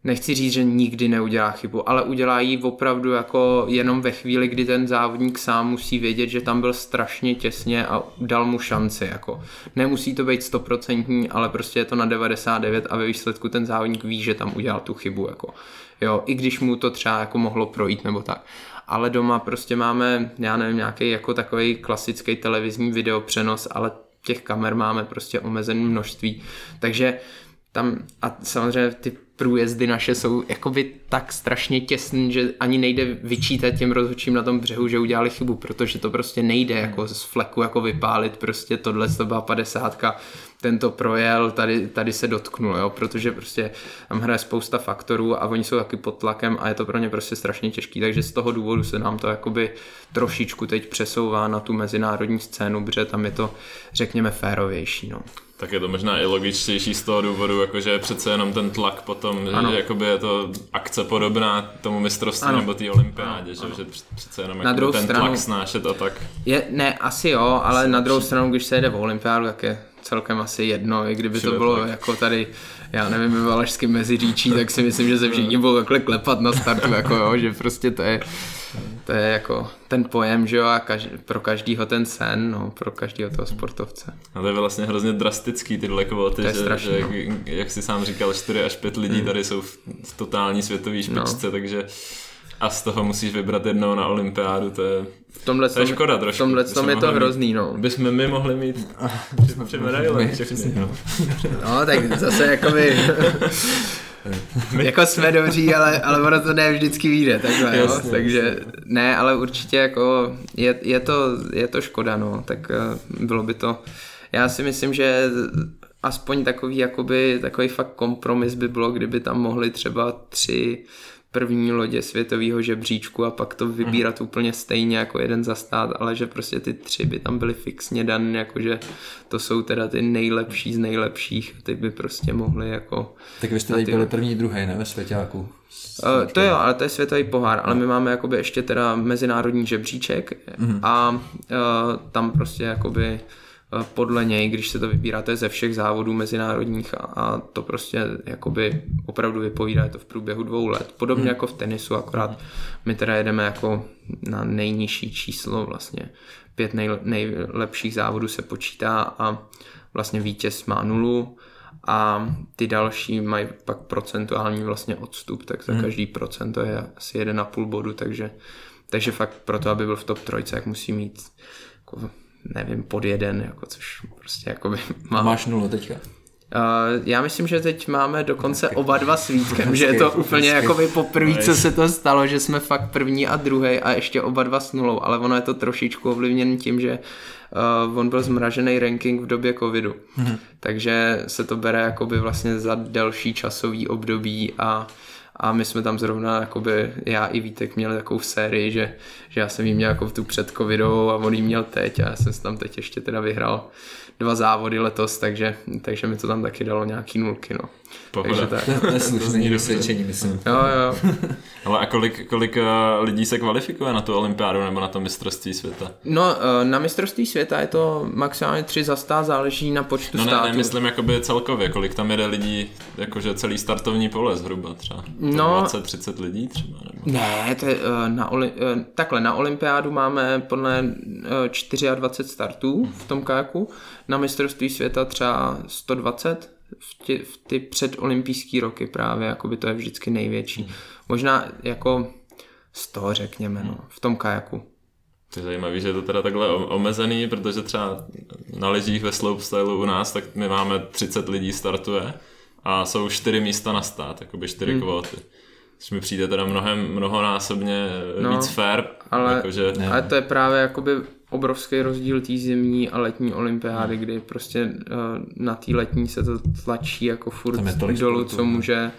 nechci říct, že nikdy neudělá chybu, ale udělá ji opravdu jako jenom ve chvíli, kdy ten závodník sám musí vědět, že tam byl strašně těsně a dal mu šanci. Jako. Nemusí to být stoprocentní, ale prostě je to na devadesát devět a ve výsledku ten závodník ví, že tam udělal tu chybu. Jako. Jo, i když mu to třeba jako mohlo projít nebo tak. Ale doma prostě máme, já nevím, nějaký jako takový klasický televizní videopřenos, ale těch kamer máme prostě omezené množství. Takže tam a samozřejmě ty průjezdy naše jsou jakoby tak strašně těsný, že ani nejde vyčítat těm rozhodčím na tom břehu, že udělali chybu, protože to prostě nejde jako z fleku jako vypálit, prostě tohle to byla padesátka, tento projel, tady, tady se dotknul, jo, protože prostě tam hraje spousta faktorů a oni jsou taky pod tlakem a je to pro ně prostě strašně těžký, takže z toho důvodu se nám to jakoby trošičku teď přesouvá na tu mezinárodní scénu, protože tam je to, řekněme, férovější, no. Tak je to možná i logičtější z toho důvodu, jakože přece jenom ten tlak potom, ano. Že jakoby je to akce podobná tomu mistrovství ano. nebo té olympiádě, že, že přece jenom na druhou ten stranu, tlak snášet a tak. Je, ne, asi jo, ale asi na druhou stranu, když se jede v olympiádu, tak je celkem asi jedno, i kdyby to bylo tak. Jako tady, já nevím, ve Valašském meziříčí, tak si myslím, že se všichni budou takhle klepat na startu, jako jo, že prostě to je, to je jako ten pojem, že jo, a kaž, pro každýho ten sen, no, pro každýho toho sportovce. A to je vlastně hrozně drastický tyhle kvóty, že, strašný, že no. jak, jak jsi sám říkal, čtyři až pět lidí mm. tady jsou v totální světové špičce, no. takže a z toho musíš vybrat jednou na olympiádu, to je, v tomhle to je škoda trošku. V tomhle tom je to mít, hrozný, no. Bychom my mohli mít při medaile všechny. No tak zase jakoby Jako jsme dobří, ale, ale ono to ne vždycky vyjde, takhle, jo? Jasně, takže jasně. Ne, ale určitě jako je, je, to, je to škoda, no, tak bylo by to, já si myslím, že aspoň takový, jakoby, takový fakt kompromis by bylo, kdyby tam mohli třeba tři první lodě světového žebříčku a pak to vybírat mm. úplně stejně jako jeden za stát, ale že prostě ty tři by tam byly fixně dané, jakože to jsou teda ty nejlepší z nejlepších, ty by prostě mohly jako... Tak vy jste tady ty... byli první, druhý, ne? Ve svěťáku. Uh, to jo, ale to je světový pohár, ale my máme jakoby ještě teda mezinárodní žebříček mm. a uh, tam prostě jakoby... podle něj, když se to vybírá, to je ze všech závodů mezinárodních a, a to prostě jakoby opravdu vypovídá, je to v průběhu dvou let. Podobně hmm. jako v tenisu, akorát my teda jedeme jako na nejnižší číslo vlastně. Pět nejle, nejlepších závodů se počítá a vlastně vítěz má nulu a ty další mají pak procentuální vlastně odstup, tak za hmm. každý procent to je asi jeden a půl bodu, takže, takže fakt proto, aby byl v top trojce, jak musí mít jako nevím, pod jeden, jako, což prostě jakoby mám. Máš nulu teďka? Uh, já myslím, že teď máme dokonce oba dva s Vítkem, že je to úplně jakoby poprvé, co se to stalo, že jsme fakt první a druhý a ještě oba dva s nulou, ale ono je to trošičku ovlivněn tím, že uh, on byl zmražený ranking v době covidu, hmm. takže se to bere jakoby vlastně za delší časový období a A my jsme tam zrovna, jakoby, já i Vítek měli takovou sérii, že, že já jsem jí měl jako tu předcovidovou a on jí měl teď a já jsem si tam teď ještě teda vyhrál dva závody letos, takže, takže mi to tam taky dalo nějaký nulky, no. Pohoda. Takže tak. To je slušný dosvědčení, myslím. Jo, jo. Ale a kolik, kolik lidí se kvalifikuje na tu olympiádu nebo na to mistrovství světa? No, na mistrovství světa je to maximálně tři za sta, záleží na počtu no, ne, států. No ne, myslím jakoby celkově, kolik tam jede lidí, jakože celý startovní pole zhruba třeba. No, dvacet třicet lidí třeba? Nebo... Ne, to je, na oli... takhle, na olympiádu máme podle dvacet čtyři startů v tom kajaku, na mistrovství světa třeba sto dvacet v ty, v ty předolimpijský roky právě, jakoby to je vždycky největší. Hmm. Možná jako sto, řekněme, no, v tom kajaku. To je zajímavé, že je to teda takhle omezený, protože třeba na lyžích ve slopestylu u nás, tak my máme třicet lidí startuje a jsou čtyři místa na stát, jakoby čtyři hmm. kvóty. Což mi přijde teda mnohem, mnohonásobně no, víc fair. Ale, jakože... ale to je právě jakoby... obrovský rozdíl té zimní a letní olympiády, kdy prostě na té letní se to tlačí jako furt dolů, co může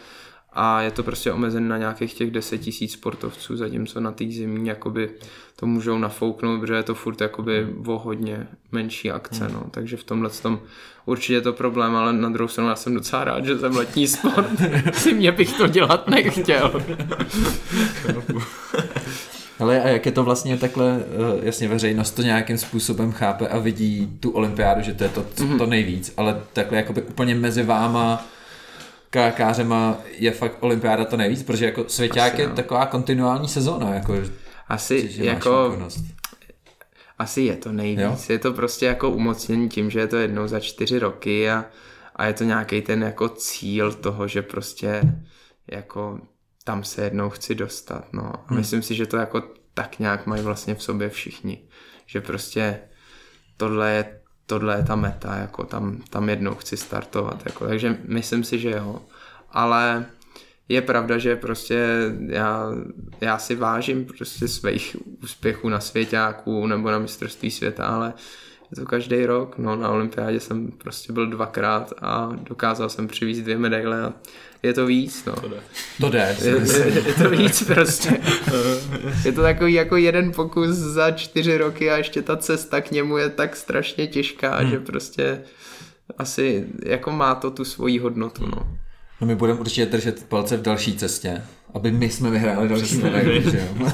a je to prostě omezen na nějakých těch deset tisíc sportovců, zatímco na té zimní jakoby to můžou nafouknout, protože je to furt jakoby o hodně menší akce, no. Takže v tomhle tom určitě je to problém, ale na druhou stranu já jsem docela rád, že jsem letní sport, si mě bych to dělat nechtěl. Ale a jak je to vlastně takhle, jasně veřejnost to nějakým způsobem chápe a vidí tu olympiádu, že to je to, to nejvíc, ale takhle jakoby úplně mezi váma kajakářema je fakt olympiáda to nejvíc, protože jako svěťák asi, je no. taková kontinuální sezóna. Jako, asi že jako... Asi je to nejvíc, jo? Je to prostě jako umocnění tím, že je to jednou za čtyři roky a, a je to nějaký ten jako cíl toho, že prostě jako... tam se jednou chci dostat, no. A myslím si, že to jako tak nějak mají vlastně v sobě všichni, že prostě tohle je, tohle je ta meta, jako tam, tam jednou chci startovat, jako. Takže myslím si, že jo. Ale je pravda, že prostě já, já si vážím prostě svých úspěchů na svěťáku nebo na mistrovství světa, ale je to každý rok, no na olympiádě jsem prostě byl dvakrát a dokázal jsem přivízt dvě medaile a je to víc, no. To jde. To jde. Je, je, je to víc prostě. Je to takový jako jeden pokus za čtyři roky a ještě ta cesta k němu je tak strašně těžká, hmm. že prostě asi jako má to tu svoji hodnotu, no. No my budeme určitě držet palce v další cestě, aby my jsme vyhráli další medaile, že jo.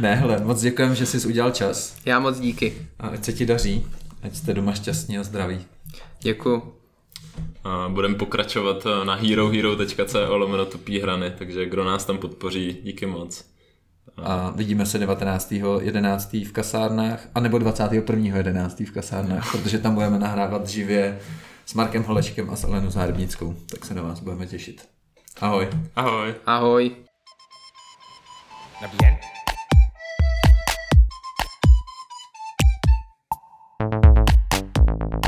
Ne, hele, moc děkujem, že jsi udělal čas. Já moc díky. A ať se ti daří, ať jste doma šťastní a zdraví. Děkuju. Budeme pokračovat na herohero tečka co lomeno Tupé Hrany, takže kdo nás tam podpoří, díky moc. A vidíme se devatenáctého jedenáctého v kasárnách, anebo dvacátého prvního jedenáctého v kasárnách, protože tam budeme nahrávat živě s Markem Holečkem a s Alenou Zárybnickou, tak se na vás budeme těšit. Ahoj. Ahoj. Ahoj. Ahoj.